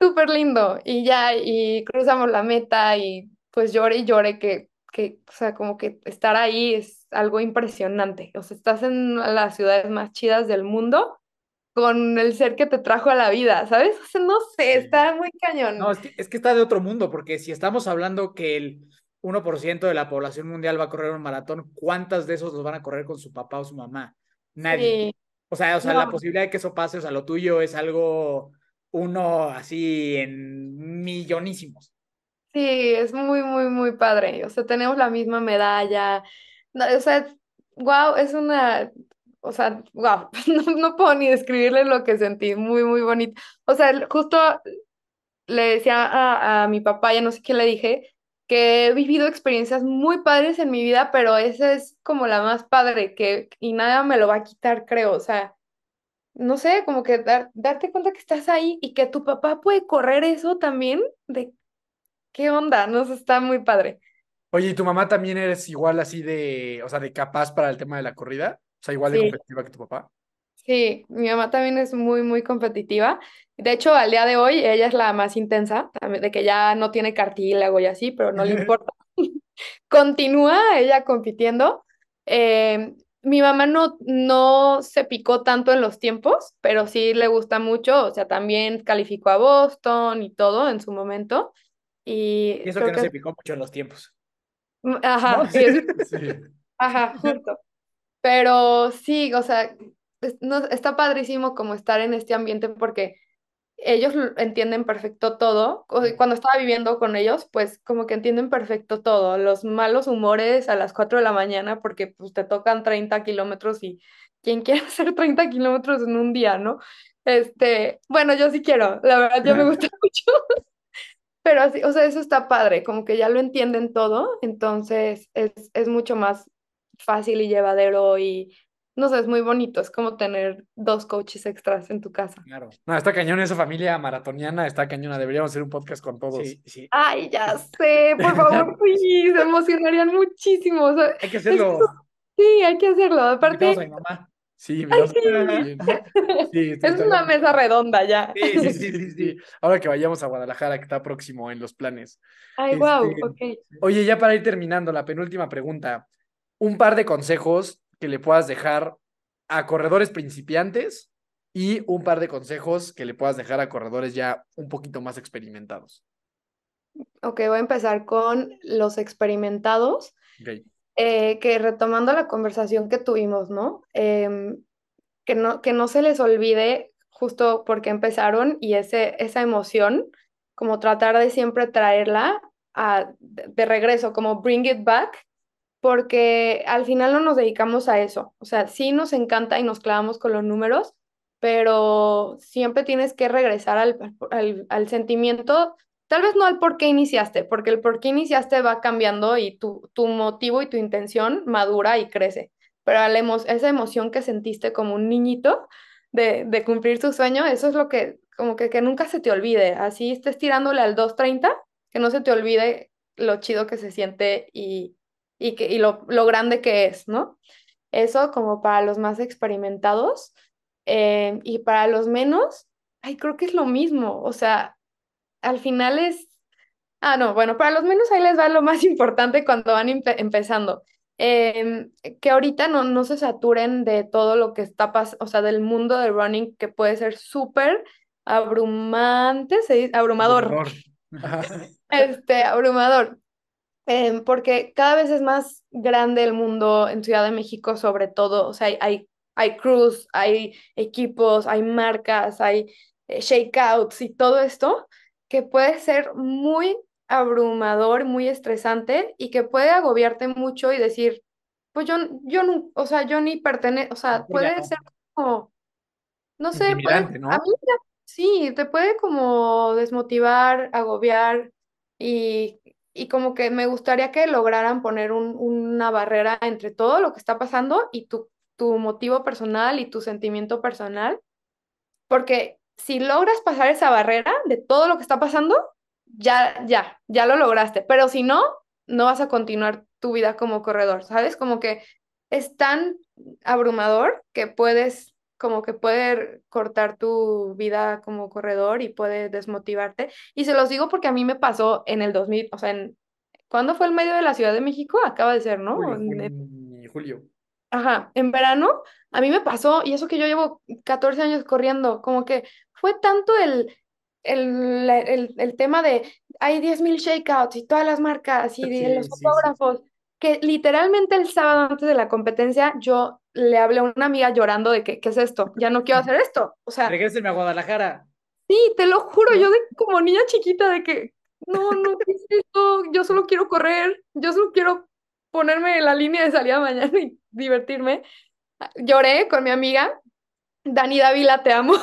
Súper lindo, y ya, y cruzamos la meta, y pues lloré, que, o sea, como que estar ahí es algo impresionante, o sea, estás en las ciudades más chidas del mundo, con el ser que te trajo a la vida, ¿sabes? O sea, no sé, está muy cañón. No, es que está de otro mundo, porque si estamos hablando que el 1% de la población mundial va a correr un maratón, ¿cuántas de esos los van a correr con su papá o su mamá? Nadie. Sí. O sea, no. La posibilidad de que eso pase, o sea, lo tuyo es algo uno así en millonísimos. Sí, es muy, muy, muy padre. O sea, tenemos la misma medalla. No, o sea, wow, es una... O sea, wow, no puedo ni describirles lo que sentí. Muy, muy bonito. O sea, justo le decía a mi papá, ya no sé qué le dije, que he vivido experiencias muy padres en mi vida, pero esa es como la más padre, y nada me lo va a quitar, creo, o sea, no sé, como que darte cuenta que estás ahí y que tu papá puede correr eso también, de qué onda, no sé, está muy padre. Oye, ¿y tu mamá también eres igual así de, o sea, de capaz para el tema de la corrida? O sea, igual de competitiva que tu papá. Sí, mi mamá también es muy, muy competitiva. De hecho, al día de hoy, ella es la más intensa, de que ya no tiene cartílago y así, pero no le importa. Continúa ella compitiendo. Mi mamá no se picó tanto en los tiempos, pero sí le gusta mucho. O sea, también calificó a Boston y todo en su momento. Y eso que no se picó mucho en los tiempos. Ajá, ¿no? Sí. Ajá, justo. Pero sí, o sea... no, está padrísimo como estar en este ambiente porque ellos entienden perfecto todo. Cuando estaba viviendo con ellos, pues como que entienden perfecto todo. Los malos humores a las 4 de la mañana porque pues te tocan 30 kilómetros y ¿quién quiere hacer 30 kilómetros en un día, no? Bueno, yo sí quiero, la verdad, yo me gusta mucho. Pero así, o sea, eso está padre, como que ya lo entienden todo, entonces es mucho más fácil y llevadero y no sé, es muy bonito, es como tener 2 coaches extras en tu casa. Claro. No, está cañón esa familia maratoniana, está cañona, deberíamos hacer un podcast con todos. Sí, sí. Ay, ya sé, por favor, sí, se emocionarían muchísimo. O sea, hay que hacerlo. Sí, hay que hacerlo. Aparte. A mi mamá. Sí, ay, sí, es una mesa redonda ya. Sí. Ahora que vayamos a Guadalajara, que está próximo en los planes. Ay, wow, ok. Oye, ya para ir terminando, la penúltima pregunta. Un par de consejos que le puedas dejar a corredores principiantes y un par de consejos que le puedas dejar a corredores ya un poquito más experimentados. Ok, voy a empezar con los experimentados. Ok. Que retomando la conversación que tuvimos, ¿no? Que no se les olvide justo porque empezaron y esa emoción, como tratar de siempre traerla de regreso, como bring it back, porque al final no nos dedicamos a eso. O sea, sí nos encanta y nos clavamos con los números, pero siempre tienes que regresar al sentimiento. Tal vez no al por qué iniciaste, porque el por qué iniciaste va cambiando y tu motivo y tu intención madura y crece. Pero esa emoción que sentiste como un niñito de cumplir tu sueño, eso es lo que, como que nunca se te olvide. Así estés tirándole al 2:30, que no se te olvide lo chido que se siente y lo grande que es, ¿no? Eso como para los más experimentados. Y para los menos, ay, creo que es lo mismo. O sea, al final es... Ah, no, bueno, para los menos ahí les va lo más importante cuando van empezando. Que ahorita no se saturen de todo lo que está pasando, o sea, del mundo del running, que puede ser súper abrumante, se dice, abrumador. Abrumador. Porque cada vez es más grande el mundo en Ciudad de México, sobre todo. O sea, hay crews, hay equipos, hay marcas, hay shakeouts y todo esto, que puede ser muy abrumador, muy estresante y que puede agobiarte mucho y decir, pues yo no, o sea, yo ni pertenezco, o sea, puede ser como, no sé, ¿no? A mí sí, te puede como desmotivar, agobiar y como que me gustaría que lograran poner una barrera entre todo lo que está pasando y tu motivo personal y tu sentimiento personal, porque si logras pasar esa barrera de todo lo que está pasando, ya lo lograste. Pero si no vas a continuar tu vida como corredor, ¿sabes? Como que es tan abrumador que puede cortar tu vida como corredor y puede desmotivarte. Y se los digo porque a mí me pasó en el 2000, o sea, ¿cuándo fue el medio de la Ciudad de México? Acaba de ser, ¿no? Julio. Ajá, en verano a mí me pasó, y eso que yo llevo 14 años corriendo, como que fue tanto el tema de hay 10,000 shakeouts y todas las marcas y los fotógrafos, que literalmente el sábado antes de la competencia yo le hablé a una amiga llorando de que ¿qué es esto? Ya no quiero hacer esto, o sea, regrésenme a Guadalajara. Sí, te lo juro, yo como niña chiquita de que no, ¿qué es esto? Yo solo quiero correr, yo solo quiero ponerme en la línea de salida mañana y divertirme. Lloré con mi amiga, Dani Davila, te amo.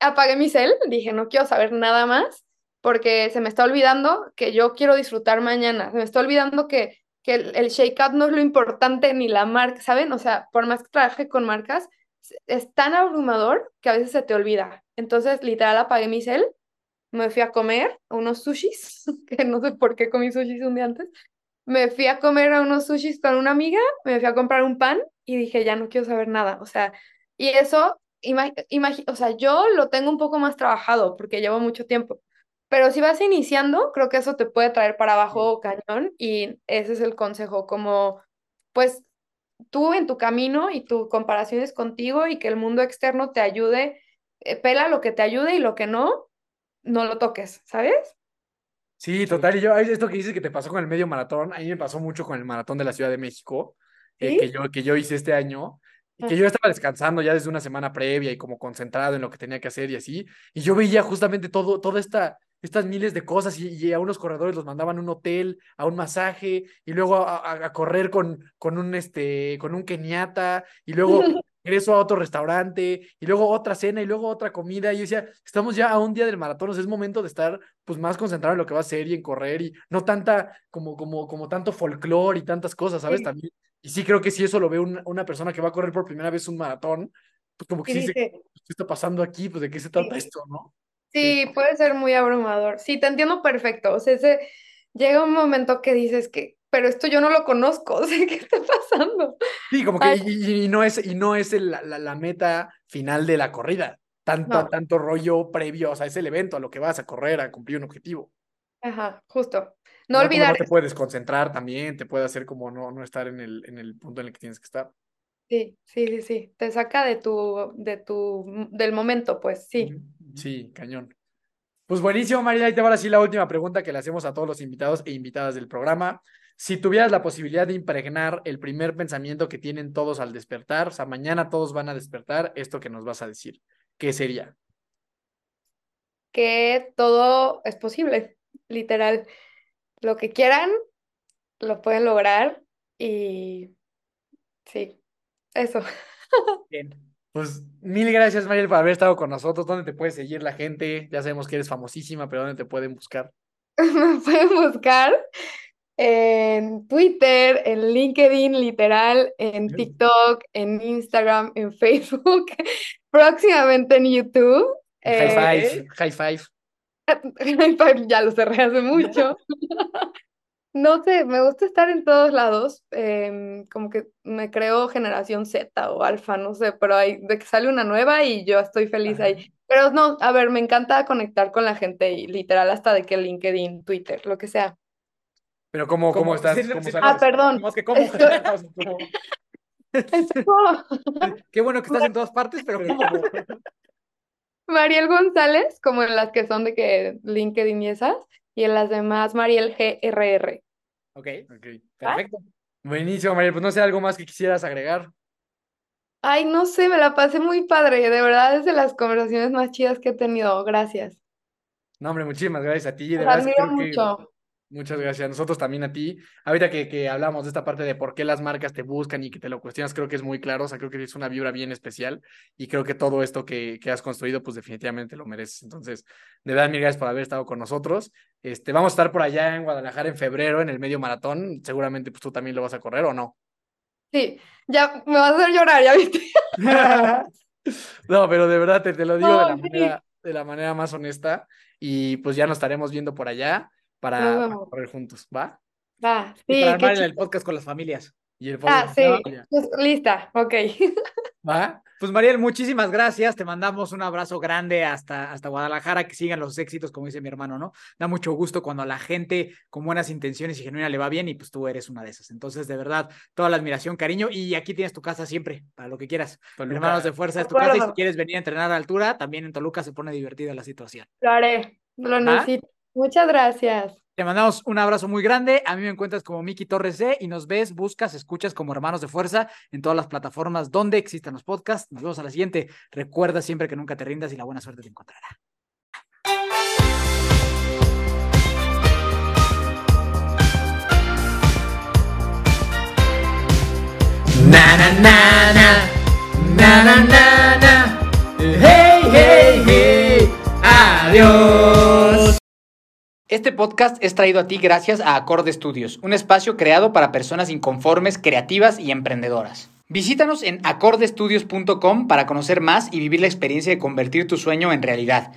Apagué mi cel, dije, no quiero saber nada más, porque se me está olvidando que yo quiero disfrutar mañana, se me está olvidando que el shakeout no es lo importante, ni la marca, ¿saben? O sea, por más que trabaje con marcas, es tan abrumador que a veces se te olvida. Entonces, literal, apagué mi cel, me fui a comer unos sushis, que no sé por qué comí sushis un día antes. Me fui a comer a unos sushis con una amiga, me fui a comprar un pan y dije, ya no quiero saber nada. O sea, y eso, o sea, yo lo tengo un poco más trabajado porque llevo mucho tiempo. Pero si vas iniciando, creo que eso te puede traer para abajo cañón, y ese es el consejo, como pues tú en tu camino y tus comparaciones contigo y que el mundo externo te ayude, pela lo que te ayude y lo que no lo toques, ¿sabes? Sí, total, y yo, esto que dices que te pasó con el medio maratón, a mí me pasó mucho con el maratón de la Ciudad de México, ¿sí? que yo hice este año, y que yo estaba descansando ya desde una semana previa y como concentrado en lo que tenía que hacer y así, y yo veía justamente estas miles de cosas y a unos corredores los mandaban a un hotel, a un masaje, y luego a correr con un keniata, y luego regreso a otro restaurante, y luego otra cena, y luego otra comida, y yo decía, estamos ya a un día del maratón, o sea, es momento de estar pues más concentrado en lo que va a ser y en correr, y no tanta, como tanto folclore y tantas cosas, ¿sabes? Sí. También, y sí creo que si eso lo ve una persona que va a correr por primera vez un maratón, pues como que sí, dice, ¿qué está pasando aquí? Pues, ¿de qué se trata esto, no? Sí, puede ser muy abrumador. Sí, te entiendo perfecto. O sea, llega un momento que dices que, pero esto yo no lo conozco, o sea, ¿qué está pasando? Sí, como que y no es la meta final de la corrida. Tanto rollo previo, o sea, es el evento a lo que vas a correr, a cumplir un objetivo. Ajá, justo. No olvidar. No te puedes concentrar también, te puede hacer como no estar en el punto en el que tienes que estar. Sí. Te saca del momento, pues, sí. Sí, cañón. Pues buenísimo, Mariela, y te va ahora sí la última pregunta que le hacemos a todos los invitados e invitadas del programa. Si tuvieras la posibilidad de impregnar el primer pensamiento que tienen todos al despertar, o sea, mañana todos van a despertar, esto que nos vas a decir, ¿qué sería? Que todo es posible, literal. Lo que quieran, lo pueden lograr y sí, eso. Bien. Pues mil gracias, Mariel, por haber estado con nosotros. ¿Dónde te puede seguir la gente? Ya sabemos que eres famosísima, pero ¿dónde te pueden buscar? Me pueden buscar en Twitter, en LinkedIn, literal, en TikTok, en Instagram, en Facebook, próximamente en YouTube. High five, ya lo cerré hace mucho. No sé, me gusta estar en todos lados, como que me creo generación Z o alfa, no sé, pero de que sale una nueva y yo estoy feliz ahí. Pero no, a ver, me encanta conectar con la gente y literal hasta de que LinkedIn, Twitter, lo que sea. Pero ¿cómo estás? Sí, ¿cómo sabes? Ah, perdón. Más que Qué bueno que estás en todas partes, pero ¿cómo? Mariel González, como en las que son de que LinkedIn y esas, y en las demás Mariel GRR. Ok, perfecto. ¿Ah? Buenísimo, Mariel. Pues no sé, ¿algo más que quisieras agregar? Ay, no sé, me la pasé muy padre. De verdad, es de las conversaciones más chidas que he tenido. Gracias. No, hombre, muchísimas gracias a ti. De verdad, admiro mucho. Muchas gracias. Nosotros también a ti. Ahorita que hablamos de esta parte de por qué las marcas te buscan y que te lo cuestionas, creo que es muy claro. O sea, creo que es una vibra bien especial y creo que todo esto que has construido, pues definitivamente lo mereces. Entonces, de verdad, mil gracias por haber estado con nosotros. Vamos a estar por allá en Guadalajara en febrero, en el medio maratón. Seguramente, pues tú también lo vas a correr, ¿o no? Sí, ya me vas a hacer llorar, ya viste. No, pero de verdad te lo digo de la manera más honesta y pues ya nos estaremos viendo por allá. Para correr juntos, ¿va? Va, sí. Y para armar el podcast con las familias. Y el podcast sí. Pues, lista, ok. ¿Va? Pues, Mariel, muchísimas gracias. Te mandamos un abrazo grande hasta Guadalajara. Que sigan los éxitos, como dice mi hermano, ¿no? Da mucho gusto cuando a la gente con buenas intenciones y genuina le va bien y pues tú eres una de esas. Entonces, de verdad, toda la admiración, cariño. Y aquí tienes tu casa siempre, para lo que quieras. Toluca. Hermanos de Fuerza es tu casa y si quieres venir a entrenar a altura, también en Toluca se pone divertida la situación. Lo haré, lo necesito. Muchas gracias. Te mandamos un abrazo muy grande. A mí me encuentras como Miki Torres C y nos ves, buscas, escuchas como Hermanos de Fuerza en todas las plataformas donde existan los podcasts. Nos vemos a la siguiente. Recuerda siempre que nunca te rindas y la buena suerte te encontrará. Na na na na na na na. Hey hey hey. Adiós. Este podcast es traído a ti gracias a Acorde Studios, un espacio creado para personas inconformes, creativas y emprendedoras. Visítanos en acordestudios.com para conocer más y vivir la experiencia de convertir tu sueño en realidad.